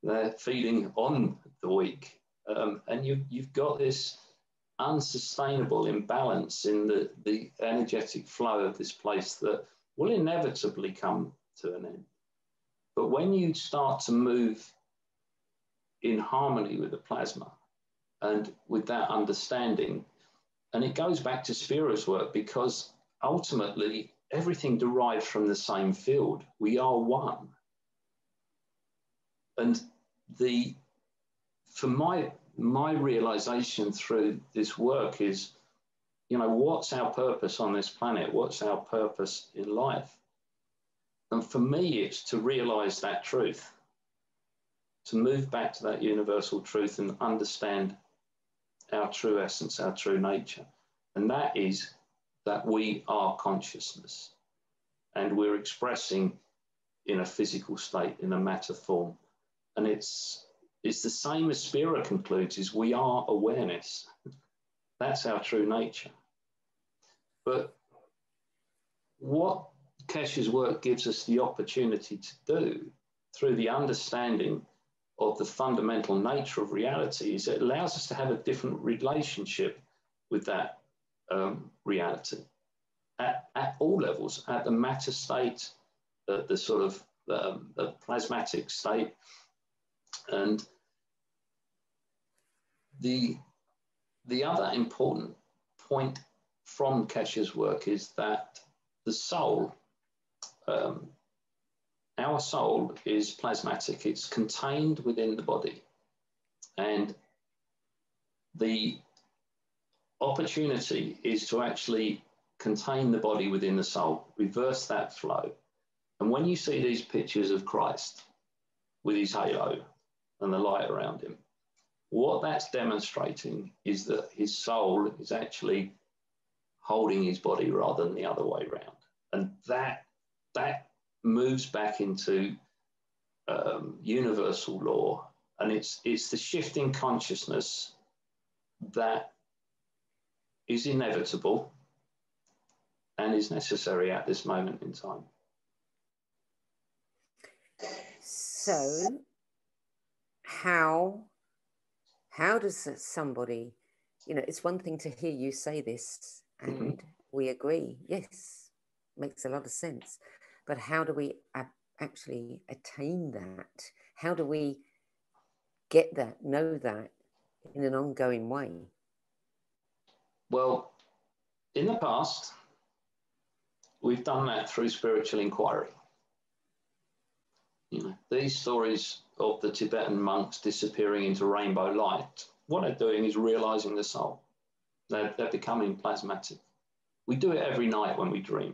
They're feeding on the weak. Um, and you, you've got this unsustainable imbalance in the, the energetic flow of this place that will inevitably come to an end. But when you start to move in harmony with the plasma and with that understanding, and it goes back to Spira's work, because ultimately everything derives from the same field. We are one. And the, for my, my realization through this work is, you know, what's our purpose on this planet? What's our purpose in life? And for me, it's to realize that truth, to move back to that universal truth and understand our true essence, our true nature. And that is that we are consciousness, and we're expressing in a physical state, in a matter form. And it's, it's the same as Spira concludes, is we are awareness. That's our true nature. But what Keshe's work gives us the opportunity to do through the understanding of the fundamental nature of reality is it allows us to have a different relationship with that um, reality at, at all levels, at the matter state, at the sort of um, the plasmatic state. And the, the other important point from Keshe's work is that the soul, Um, our soul is plasmatic. It's contained within the body. And the opportunity is to actually contain the body within the soul, reverse that flow. And when you see these pictures of Christ with his halo and the light around him, what that's demonstrating is that his soul is actually holding his body rather than the other way around. And that That moves back into um, universal law, and it's, it's the shifting consciousness that is inevitable and is necessary at this moment in time. So how, how does somebody, you know, it's one thing to hear you say this and mm-hmm. we agree, yes, makes a lot of sense. But how do we actually attain that? How do we get that, know that in an ongoing way? Well, in the past, we've done that through spiritual inquiry. You know, these stories of the Tibetan monks disappearing into rainbow light, what they're doing is realizing the soul. They're, they're becoming plasmatic. We do it every night when we dream.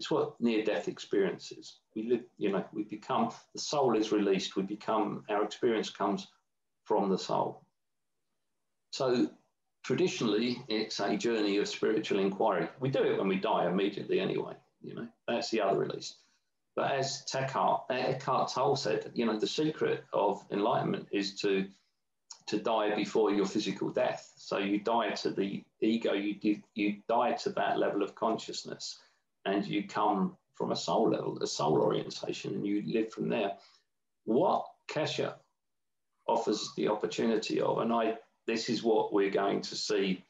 It's what near-death experience is. We live, you know, we become, the soul is released, we become, our experience comes from the soul. So traditionally, it's a journey of spiritual inquiry. We do it when we die immediately anyway, you know, that's the other release. But as Eckhart Tolle said, you know, the secret of enlightenment is to, to die before your physical death. So you die to the ego, you, you, you die to that level of consciousness. And you come from a soul level, a soul orientation, and you live from there. What Keshe offers the opportunity of, and I, this is what we're going to see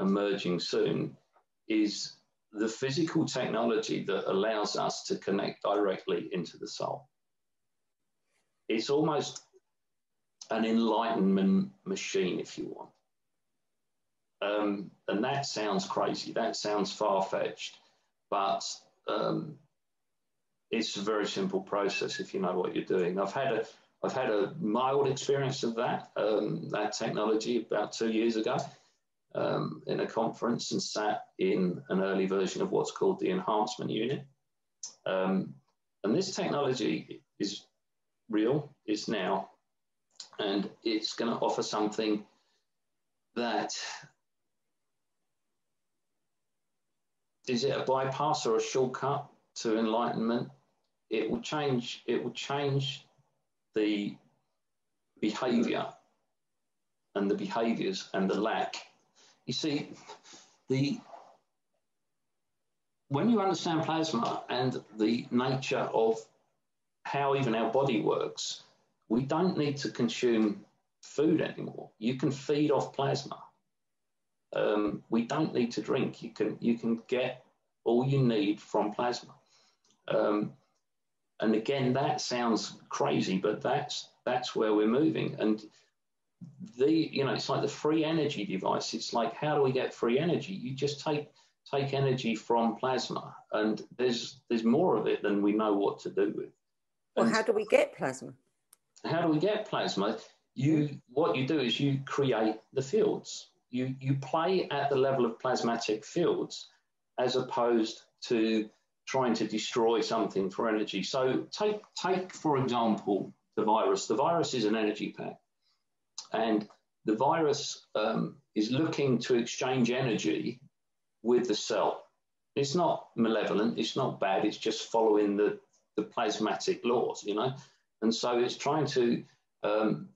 emerging soon, is the physical technology that allows us to connect directly into the soul. It's almost an enlightenment machine, if you want. Um, and that sounds crazy. That sounds far-fetched. But um, it's a very simple process if you know what you're doing. I've had a, I've had a mild experience of that, um, that technology about two years ago um, in a conference, and sat in an early version of what's called the enhancement unit. Um, and this technology is real, it's now, and it's going to offer something that... Is it a bypass or a shortcut to enlightenment? it will change, it will change the behavior and the behaviors and the lack. You see, the when you understand plasma and the nature of how even our body works, we don't need to consume food anymore. You can feed off plasma. Um, we don't need to drink. You can, you can get all you need from plasma. Um, and again, that sounds crazy, but that's, that's where we're moving. And the, you know, it's like the free energy device. It's like, how do we get free energy? You just take, take energy from plasma, and there's, there's more of it than we know what to do with. Well, and how do we get plasma? How do we get plasma? You, what you do is you create the fields. You, you play at the level of plasmatic fields as opposed to trying to destroy something for energy. So take, take for example, the virus. The virus is an energy pack, and the virus um, is looking to exchange energy with the cell. It's not malevolent, it's not bad, it's just following the, the plasmatic laws, you know? And so it's trying to, um,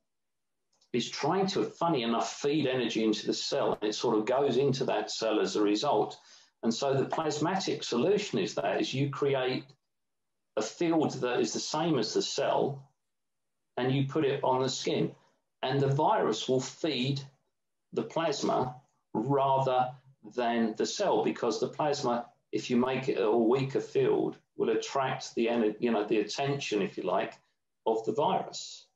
it's trying to, funny enough, feed energy into the cell, and it sort of goes into that cell as a result. And so the plasmatic solution is that, is you create a field that is the same as the cell, and you put it on the skin, and the virus will feed the plasma rather than the cell, because the plasma, if you make it a weaker field, will attract the energy, you know, the attention, if you like, of the virus.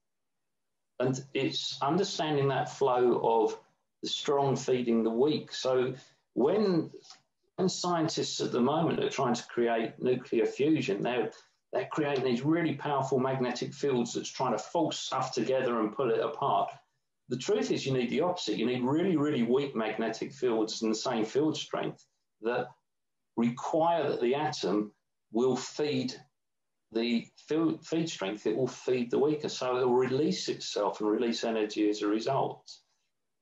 And it's understanding that flow of the strong feeding the weak. So when, when scientists at the moment are trying to create nuclear fusion, they're, they're creating these really powerful magnetic fields that's trying to force stuff together and pull it apart. The truth is you need the opposite. You need really, really weak magnetic fields and the same field strength that require that the atom will feed the field, feed strength, it will feed the weaker. So it will release itself and release energy as a result.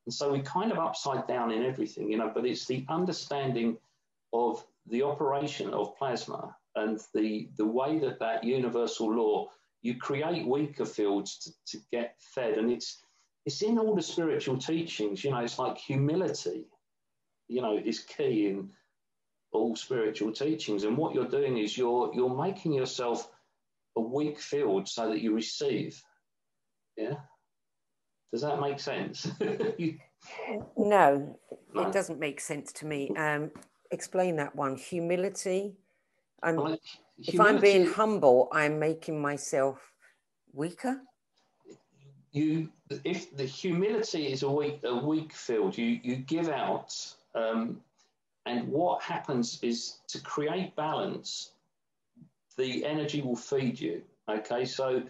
And so we're kind of upside down in everything, you know, but it's the understanding of the operation of plasma and the, the way that that universal law, you create weaker fields to, to get fed. And it's, it's in all the spiritual teachings, you know, it's like humility, you know, is key in all spiritual teachings. And what you're doing is you're, you're making yourself a weak field so that you receive. Yeah, does that make sense? you... no, no, it doesn't make sense to me. Um, explain that one. Humility. I'm, well, humility. If I'm being humble, I'm making myself weaker. You, if the humility is a weak, a weak field, you you give out, um, and what happens is to create balance. The energy will feed you, okay? So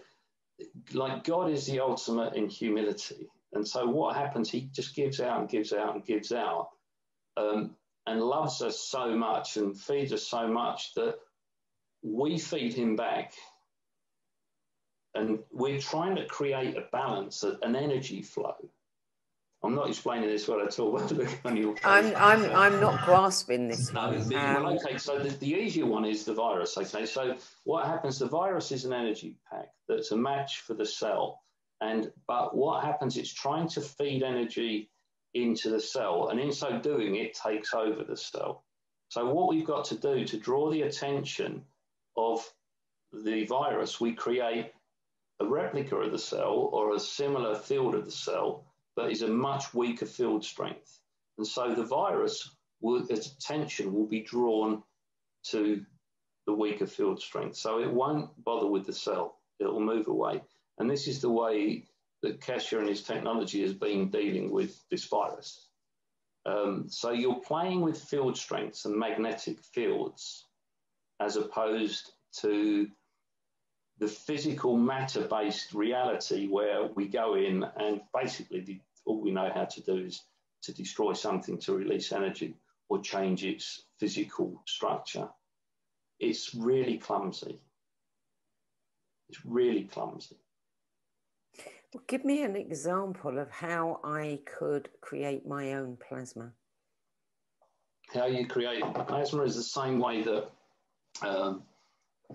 like God is the ultimate in humility. And so what happens, he just gives out and gives out and gives out, um, and loves us so much and feeds us so much that we feed him back. And we're trying to create a balance, an energy flow. I'm not explaining this well at all. I'm, I'm, I'm not grasping this. No, the, um, well, okay, so the, the easier one is the virus, okay? So what happens, the virus is an energy pack that's a match for the cell. And, but what happens, it's trying to feed energy into the cell, and in so doing, it takes over the cell. So what we've got to do to draw the attention of the virus, we create a replica of the cell or a similar field of the cell, but is a much weaker field strength. And so the virus, will, its attention will be drawn to the weaker field strength. So it won't bother with the cell, it will move away. And this is the way that Keshe and his technology has been dealing with this virus. Um, so you're playing with field strengths and magnetic fields as opposed to the physical matter-based reality where we go in and basically the, all we know how to do is to destroy something to release energy or change its physical structure. It's really clumsy. It's really clumsy. Well, give me an example of how I could create my own plasma. How you create plasma is the same way that um,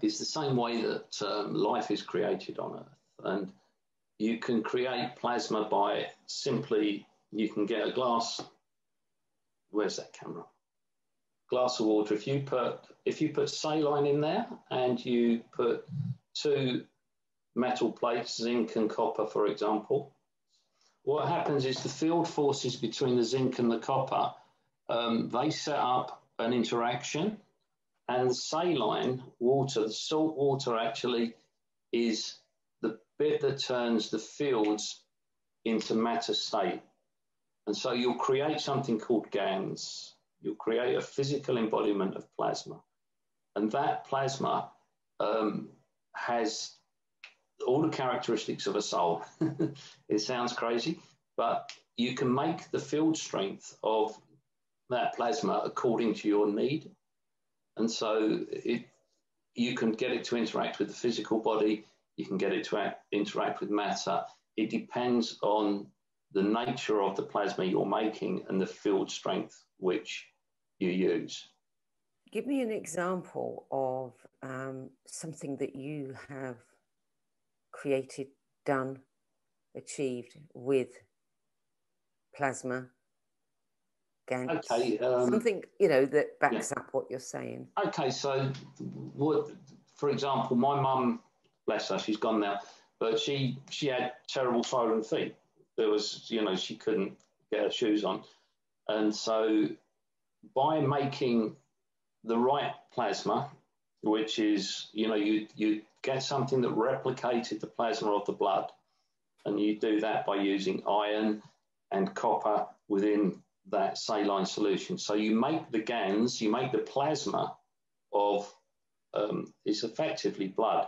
is the same way that um, life is created on Earth. And you can create plasma by simply, you can get a glass, where's that camera? Glass of water, if you put, if you put saline in there and you put two metal plates, zinc and copper, for example, what happens is the field forces between the zinc and the copper, um, they set up an interaction, and the saline water, the salt water actually is the bit that turns the fields into matter state. And so you'll create something called GANs. You'll create a physical embodiment of plasma. And that plasma um, has all the characteristics of a soul. It sounds crazy, but you can make the field strength of that plasma according to your need. And so it, you can get it to interact with the physical body. You can get it to act, interact with matter. It depends on the nature of the plasma you're making and the field strength which you use. Give me an example of um, something that you have created, done, achieved with plasma, GANs, okay, um, something, you know, that backs yeah. up what you're saying. Okay, so what, for example, my mum, bless her, she's gone now, but she, she had terrible swollen feet. There was, you know, she couldn't get her shoes on. And so by making the right plasma, which is, you know, you, you get something that replicated the plasma of the blood, and you do that by using iron and copper within that saline solution. So you make the GANs, you make the plasma of, um, it's effectively blood.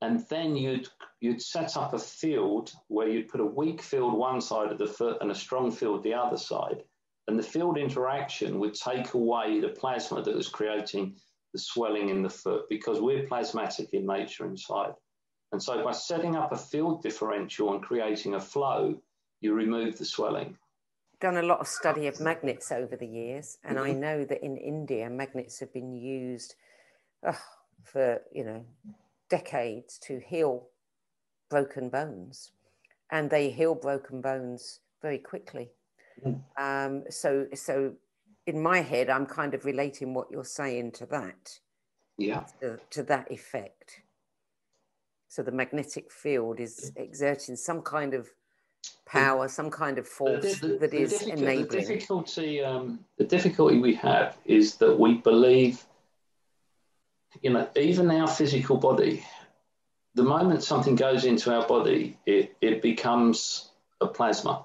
And then you'd, you'd set up a field where you'd put a weak field one side of the foot and a strong field the other side. And the field interaction would take away the plasma that was creating the swelling in the foot, because we're plasmatic in nature inside. And so by setting up a field differential and creating a flow, you remove the swelling. Done a lot of study of magnets over the years, and I know that in India, magnets have been used oh, for, you know, decades to heal broken bones, and they heal broken bones very quickly. Mm. Um, so, so in my head, I'm kind of relating what you're saying to that, yeah, to, to that effect. So the magnetic field is exerting some kind of power, some kind of force the, the, that the is enabling. The difficulty, um, the difficulty we have is that we believe, you know, even our physical body, the moment something goes into our body, it, it becomes a plasma.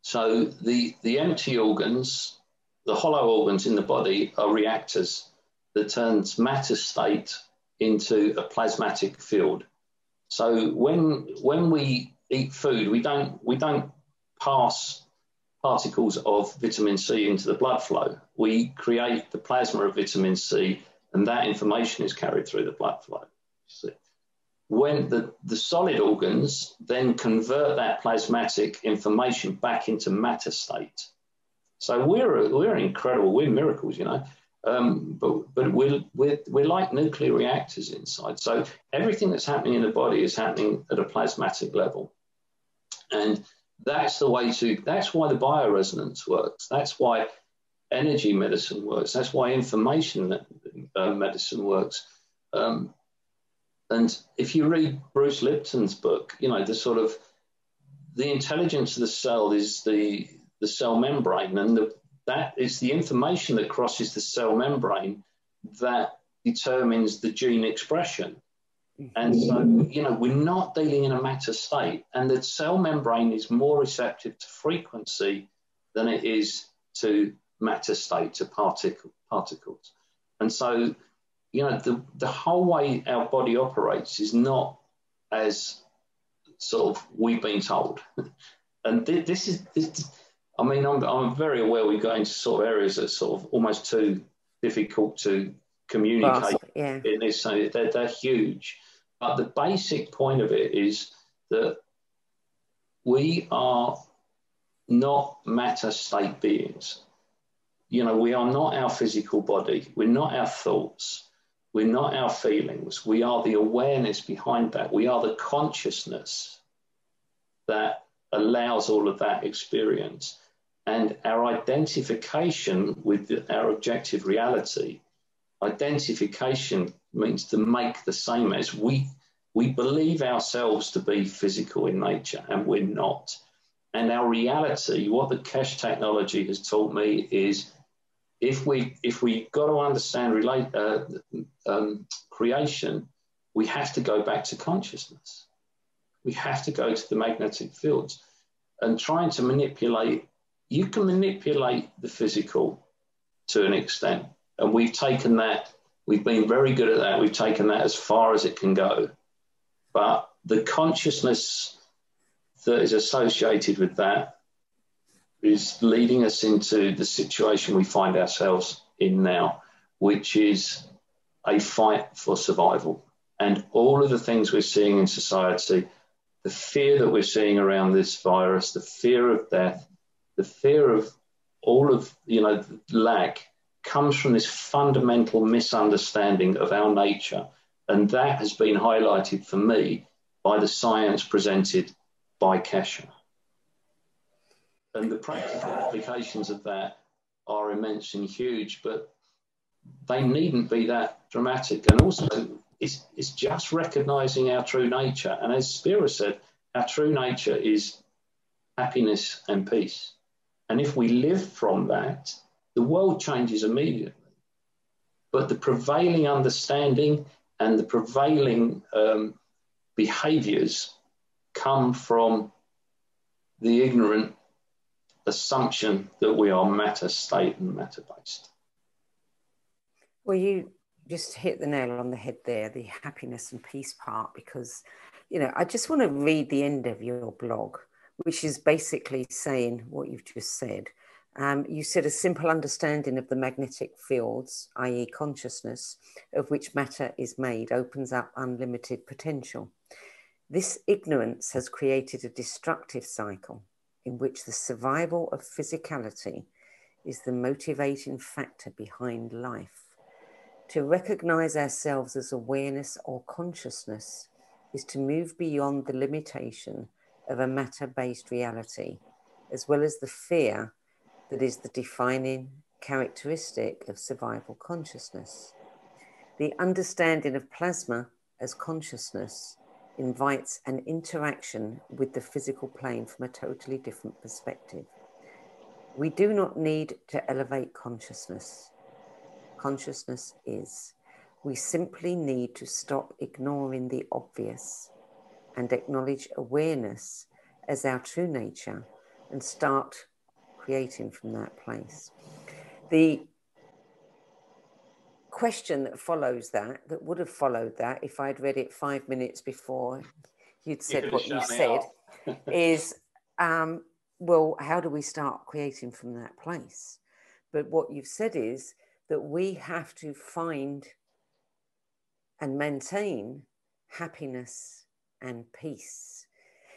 So the, the empty organs, the hollow organs in the body are reactors that turns matter state into a plasmatic field. So when, when we eat food, we don't, we don't pass particles of vitamin C into the blood flow. We create the plasma of vitamin C, and that information is carried through the blood flow. So when the, the solid organs then convert that plasmatic information back into matter state. So we're, we're incredible, we're miracles, you know, um, but, but we're, we're, we're like nuclear reactors inside. So everything that's happening in the body is happening at a plasmatic level. And that's the way to, that's why the bioresonance works. That's why energy medicine works. That's why information uh, medicine works. Um, And if you read Bruce Lipton's book, you know, the sort of, the intelligence of the cell is the, the cell membrane, and the, that is the information that crosses the cell membrane that determines the gene expression. And so, you know, we're not dealing in a matter state, and the cell membrane is more receptive to frequency than it is to matter state, to particle, particles. And so, you know, the, the whole way our body operates is not as sort of we've been told. And th this is, this, I mean, I'm, I'm very aware we go into sort of areas that are sort of almost too difficult to communicate. Awesome. Yeah. In this, so they're, they're huge. But the basic point of it is that we are not matter state beings. You know, we are not our physical body. We're not our thoughts. We're not our feelings. We are the awareness behind that. We are the consciousness that allows all of that experience. And our identification with our objective reality, identification means to make the same as. We, we believe ourselves to be physical in nature, and we're not. And our reality, what the Keshe technology has taught me is, if we if we got to understand relate, uh, um, creation, we have to go back to consciousness. We have to go to the magnetic fields. And trying to manipulate, you can manipulate the physical to an extent. And we've taken that, we've been very good at that. We've taken that as far as it can go. But the consciousness that is associated with that is leading us into the situation we find ourselves in now, which is a fight for survival. And all of the things we're seeing in society, the fear that we're seeing around this virus, the fear of death, the fear of all of, you know, lack, comes from this fundamental misunderstanding of our nature. And that has been highlighted for me by the science presented by Keshe. And the practical applications of that are immense and huge, but they needn't be that dramatic. And also, it's, it's just recognizing our true nature. And as Spira said, our true nature is happiness and peace. And if we live from that, the world changes immediately. But the prevailing understanding and the prevailing um, behaviors come from the ignorant assumption that we are matter state and matter based. Well, you just hit the nail on the head there, the happiness and peace part, because, you know, I just want to read the end of your blog, which is basically saying what you've just said. Um, you said a simple understanding of the magnetic fields, that is consciousness, of which matter is made, opens up unlimited potential. This ignorance has created a destructive cycle in which the survival of physicality is the motivating factor behind life. To recognize ourselves as awareness or consciousness is to move beyond the limitation of a matter-based reality, as well as the fear that is the defining characteristic of survival consciousness. The understanding of plasma as consciousness invites an interaction with the physical plane from a totally different perspective. We do not need to elevate consciousness. Consciousness is. We simply need to stop ignoring the obvious and acknowledge awareness as our true nature and start creating from that place. The question that follows that, that would have followed that if I'd read it five minutes before you'd said you what you said, is, um, well, how do we start creating from that place? But what you've said is that we have to find and maintain happiness and peace.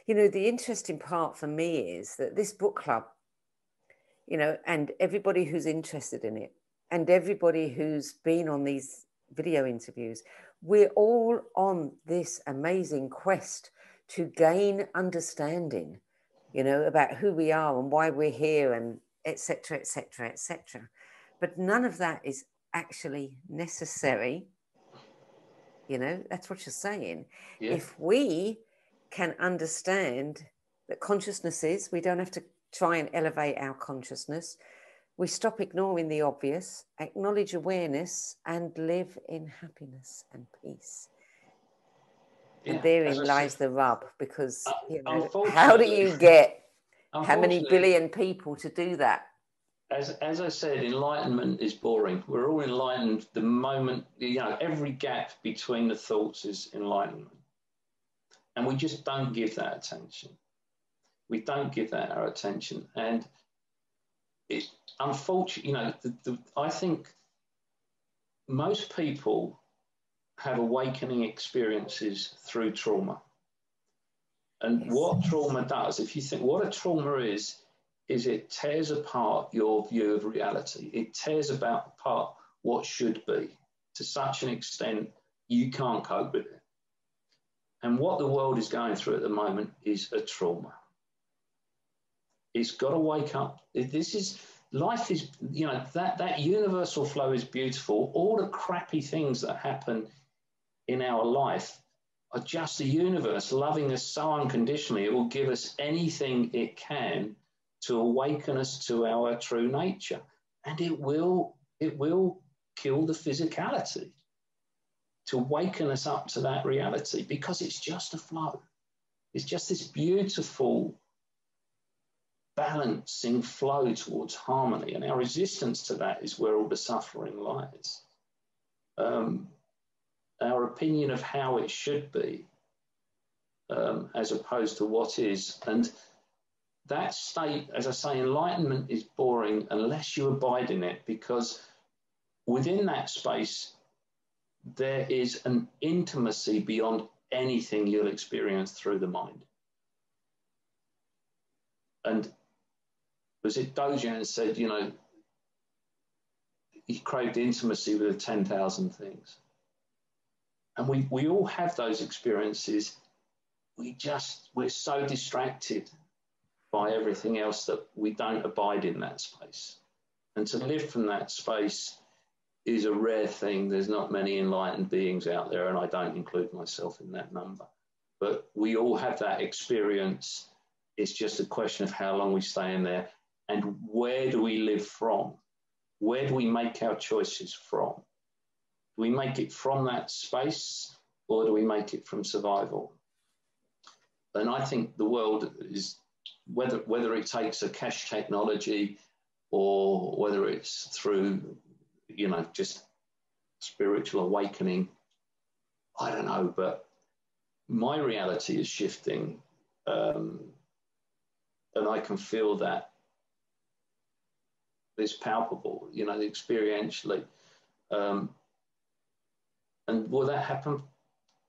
You know, the interesting part for me is that this book club, you know, and everybody who's interested in it, and everybody who's been on these video interviews, we're all on this amazing quest to gain understanding, you know, about who we are and why we're here, and et cetera, et cetera, et cetera. But none of that is actually necessary. You know, that's what you're saying. Yeah. If we can understand that consciousness is, we don't have to try and elevate our consciousness. We stop ignoring the obvious, acknowledge awareness, and live in happiness and peace. Yeah, and therein lies the rub, because uh, you know, how do you get how many billion people to do that? As, as I said, enlightenment is boring. We're all enlightened the moment, you know, every gap between the thoughts is enlightenment. And we just don't give that attention. We don't give that our attention. And it, unfortunately, you know, the, the, I think most people have awakening experiences through trauma. And yes. What trauma does, if you think what a trauma is, is it tears apart your view of reality. It tears about apart what should be, to such an extent you can't cope with it. And what the world is going through at the moment is a trauma. It's got to wake up. This is, life is, you know, that, that universal flow is beautiful. All the crappy things that happen in our life are just the universe loving us so unconditionally. It will give us anything it can to awaken us to our true nature. And it will, it will kill the physicality to waken us up to that reality, because it's just a flow. It's just this beautiful balancing flow towards harmony, and our resistance to that is where all the suffering lies. Um, our opinion of how it should be, um, as opposed to what is, and that state, as I say, enlightenment is boring unless you abide in it, because within that space, there is an intimacy beyond anything you'll experience through the mind. And was it Dogen said, you know, he craved intimacy with ten thousand things. And we, we all have those experiences. We just, we're so distracted by everything else that we don't abide in that space. And to live from that space is a rare thing. There's not many enlightened beings out there, and I don't include myself in that number. But we all have that experience. It's just a question of how long we stay in there and where do we live from? Where do we make our choices from? Do we make it from that space, or do we make it from survival? And I think the world is, whether, whether it takes a Keshe technology or whether it's through, you know, just spiritual awakening, I don't know, but my reality is shifting. Um, And I can feel that it's palpable, you know, experientially. Um, and will that happen?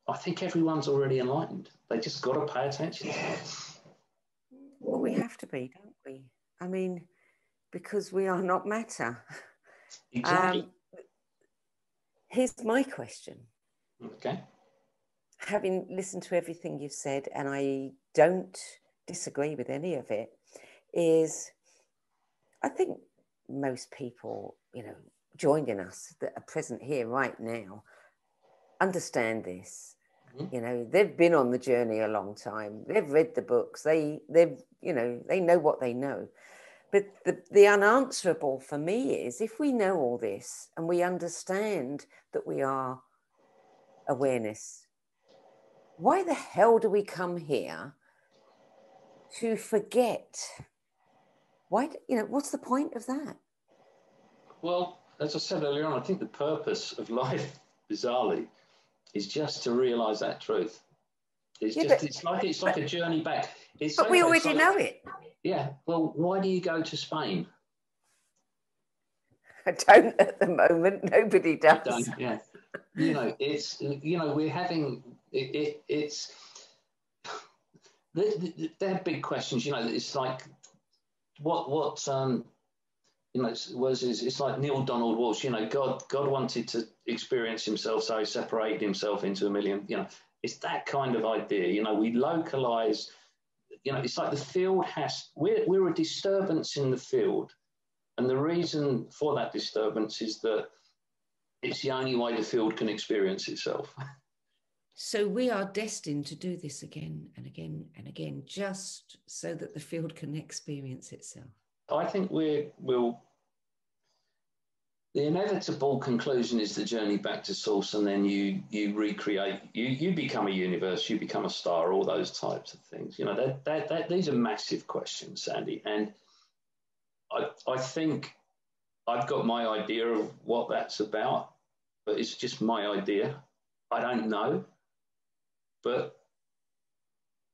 I think everyone's already enlightened. They just got to pay attention to it. Well, we have to be, don't we? I mean, because we are not matter. Exactly. Um, here's my question. Okay. Having listened to everything you've said, and I don't disagree with any of it, is I think most people, you know, joining us that are present here right now understand this. Mm-hmm. You know, they've been on the journey a long time, they've read the books, they they've you know, they know what they know. But the, the unanswerable for me is, if we know all this and we understand that we are awareness, why the hell do we come here to forget? Why, you know, what's the point of that? Well, as I said earlier on, I think the purpose of life, bizarrely, is just to realise that truth. It's yeah, just, but, it's like, it's but, like a journey back. It's but so, we already like, know it. Yeah, well, why do you go to Spain? I don't at the moment, nobody does. I don't, yeah. You know, it's, you know, we're having, it, it, it's, they're big questions, you know. It's like what what um you know was is it's like Neil Donald Walsh, you know, God God wanted to experience himself, so he separated himself into a million, you know. It's that kind of idea, you know. We localize, you know. It's like the field has, we're we're a disturbance in the field, and the reason for that disturbance is that it's the only way the field can experience itself. So we are destined to do this again and again and again, just so that the field can experience itself. I think we're, we'll, the inevitable conclusion is the journey back to source, and then you, you recreate, you, you become a universe, you become a star, all those types of things. You know, that, that, that, these are massive questions, Sandy. And I, I think I've got my idea of what that's about, but it's just my idea. I don't know. But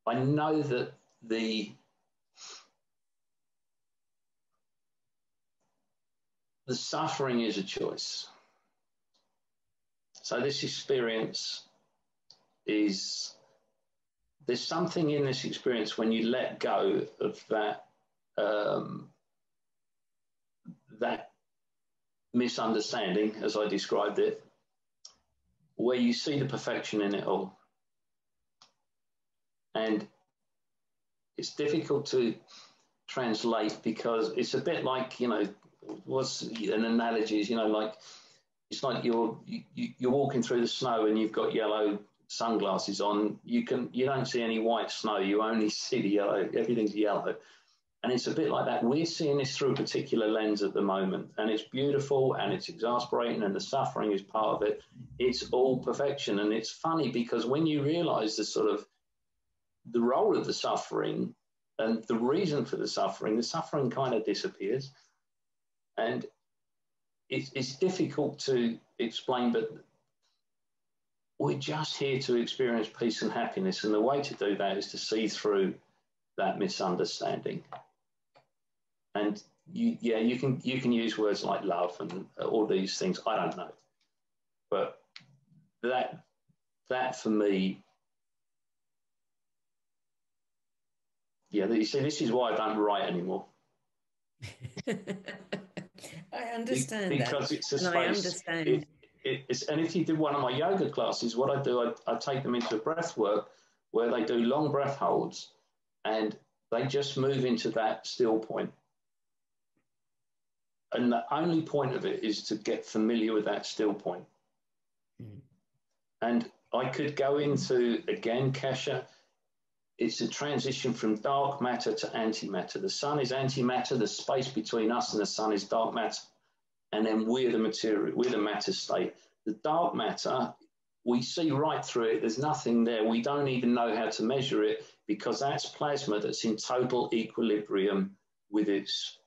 I know that the, the suffering is a choice. So this experience is, there's something in this experience when you let go of that, um, that misunderstanding, as I described it, where you see the perfection in it all. And it's difficult to translate because it's a bit like, you know, what's an analogy is, you know, like, it's like you're, you, you're walking through the snow and you've got yellow sunglasses on. You can, you don't see any white snow. You only see the yellow, everything's yellow. And it's a bit like that. We're seeing this through a particular lens at the moment, and it's beautiful and it's exasperating and the suffering is part of it. It's all perfection. And it's funny because when you realize the sort of the role of the suffering and the reason for the suffering, the suffering kind of disappears. And it's, it's difficult to explain, but we're just here to experience peace and happiness. And the way to do that is to see through that misunderstanding. And you, yeah, you can you can use words like love and all these things. I don't know, but that that for me, yeah. You see, this is why I don't write anymore. I understand because that because it's a space. I understand. It, it, it's, and if you did one of my yoga classes, what I do, I, I take them into breath work where they do long breath holds, and they just move into that still point. And the only point of it is to get familiar with that still point. Mm. And I could go into, again, Keshe, it's a transition from dark matter to antimatter. The sun is antimatter, the space between us and the sun is dark matter. And then we're the material, we're the matter state. The dark matter, we see right through it, there's nothing there. We don't even know how to measure it, because that's plasma that's in total equilibrium with its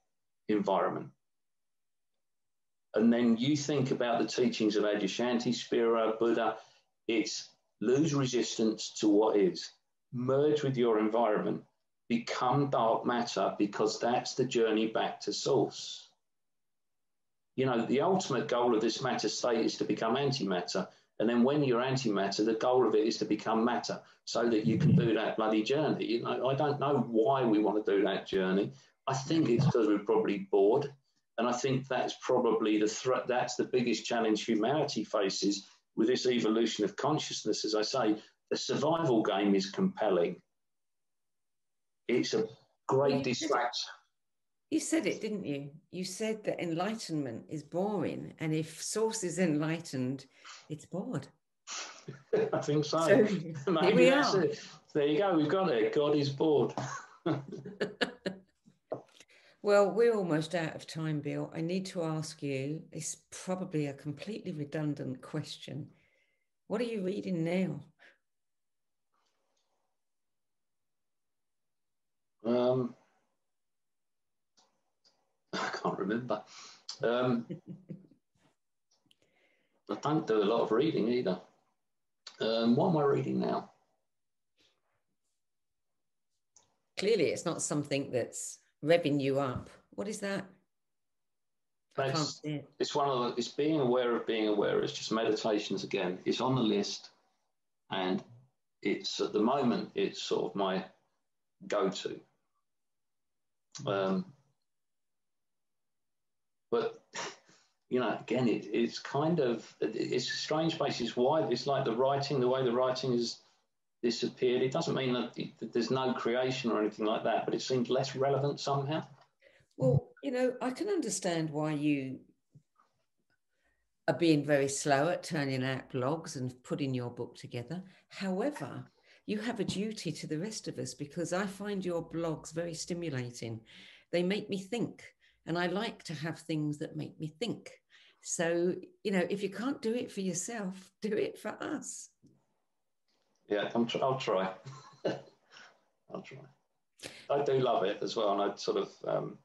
environment. And then you think about the teachings of Adyashanti, Spira, Buddha, it's lose resistance to what is, merge with your environment, become dark matter, because that's the journey back to source. You know, the ultimate goal of this matter state is to become antimatter. And then when you're antimatter, the goal of it is to become matter so that you can do that bloody journey. You know, I don't know why we want to do that journey. I think it's because we're probably bored. And I think that's probably the threat. That's the biggest challenge humanity faces with this evolution of consciousness. As I say, the survival game is compelling. It's a great distraction. You said it, didn't you? You said that enlightenment is boring, and if source is enlightened, it's bored. I think so. So here we are. It. There you go, we've got it. God is bored. Well, we're almost out of time, Bill. I need to ask you, it's probably a completely redundant question. What are you reading now? Um... I can't remember. Um, I don't do a lot of reading either. Um, what am I reading now? Clearly, it's not something that's revving you up. What is that? I can't see it. It's one of the, it's being aware of being aware. It's just meditations again. It's on the list, and it's at the moment it's sort of my go-to. Um, But, you know, again, it, it's kind of, it's a strange place. It's why it's like the writing, the way the writing has disappeared. It doesn't mean that, it, that there's no creation or anything like that, but it seems less relevant somehow. Well, you know, I can understand why you are being very slow at turning out blogs and putting your book together. However, you have a duty to the rest of us, because I find your blogs very stimulating. They make me think. And I like to have things that make me think. So, you know, if you can't do it for yourself, do it for us. Yeah, I'm tr I'll try. I'll try. I do love it as well. And I sort of, um,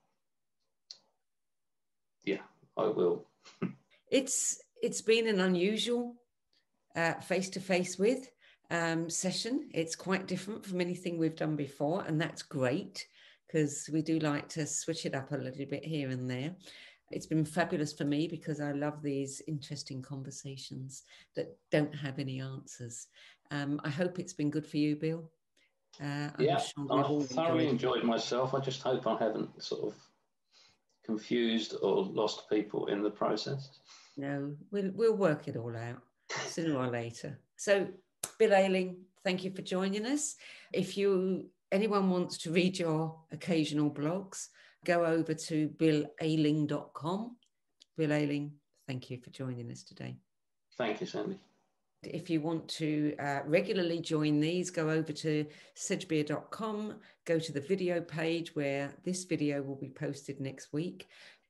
yeah, I will. it's It's been an unusual face-to-face with um, session. It's quite different from anything we've done before, and that's great, because we do like to switch it up a little bit here and there. It's been fabulous for me, because I love these interesting conversations that don't have any answers. Um, I hope it's been good for you, Bill. Uh, yeah, sure I've thoroughly enjoyed myself. I just hope I haven't sort of confused or lost people in the process. No, we'll, we'll work it all out. sooner or later. So Bill Ayling, thank you for joining us. If you anyone wants to read your occasional blogs, go over to bill ayling dot com. Bill Ayling, thank you for joining us today. Thank you, Sandy. If you want to uh, regularly join these, go over to sedge beer dot com, go to the video page where this video will be posted next week.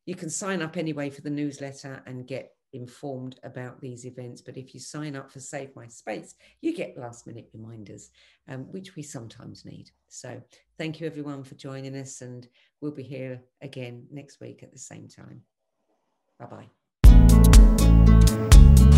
You can sign up anyway for the newsletter and get informed about these events, but if you sign up for Save My Space, you get last minute reminders, um, which we sometimes need. So thank you everyone for joining us, and we'll be here again next week at the same time. Bye-bye.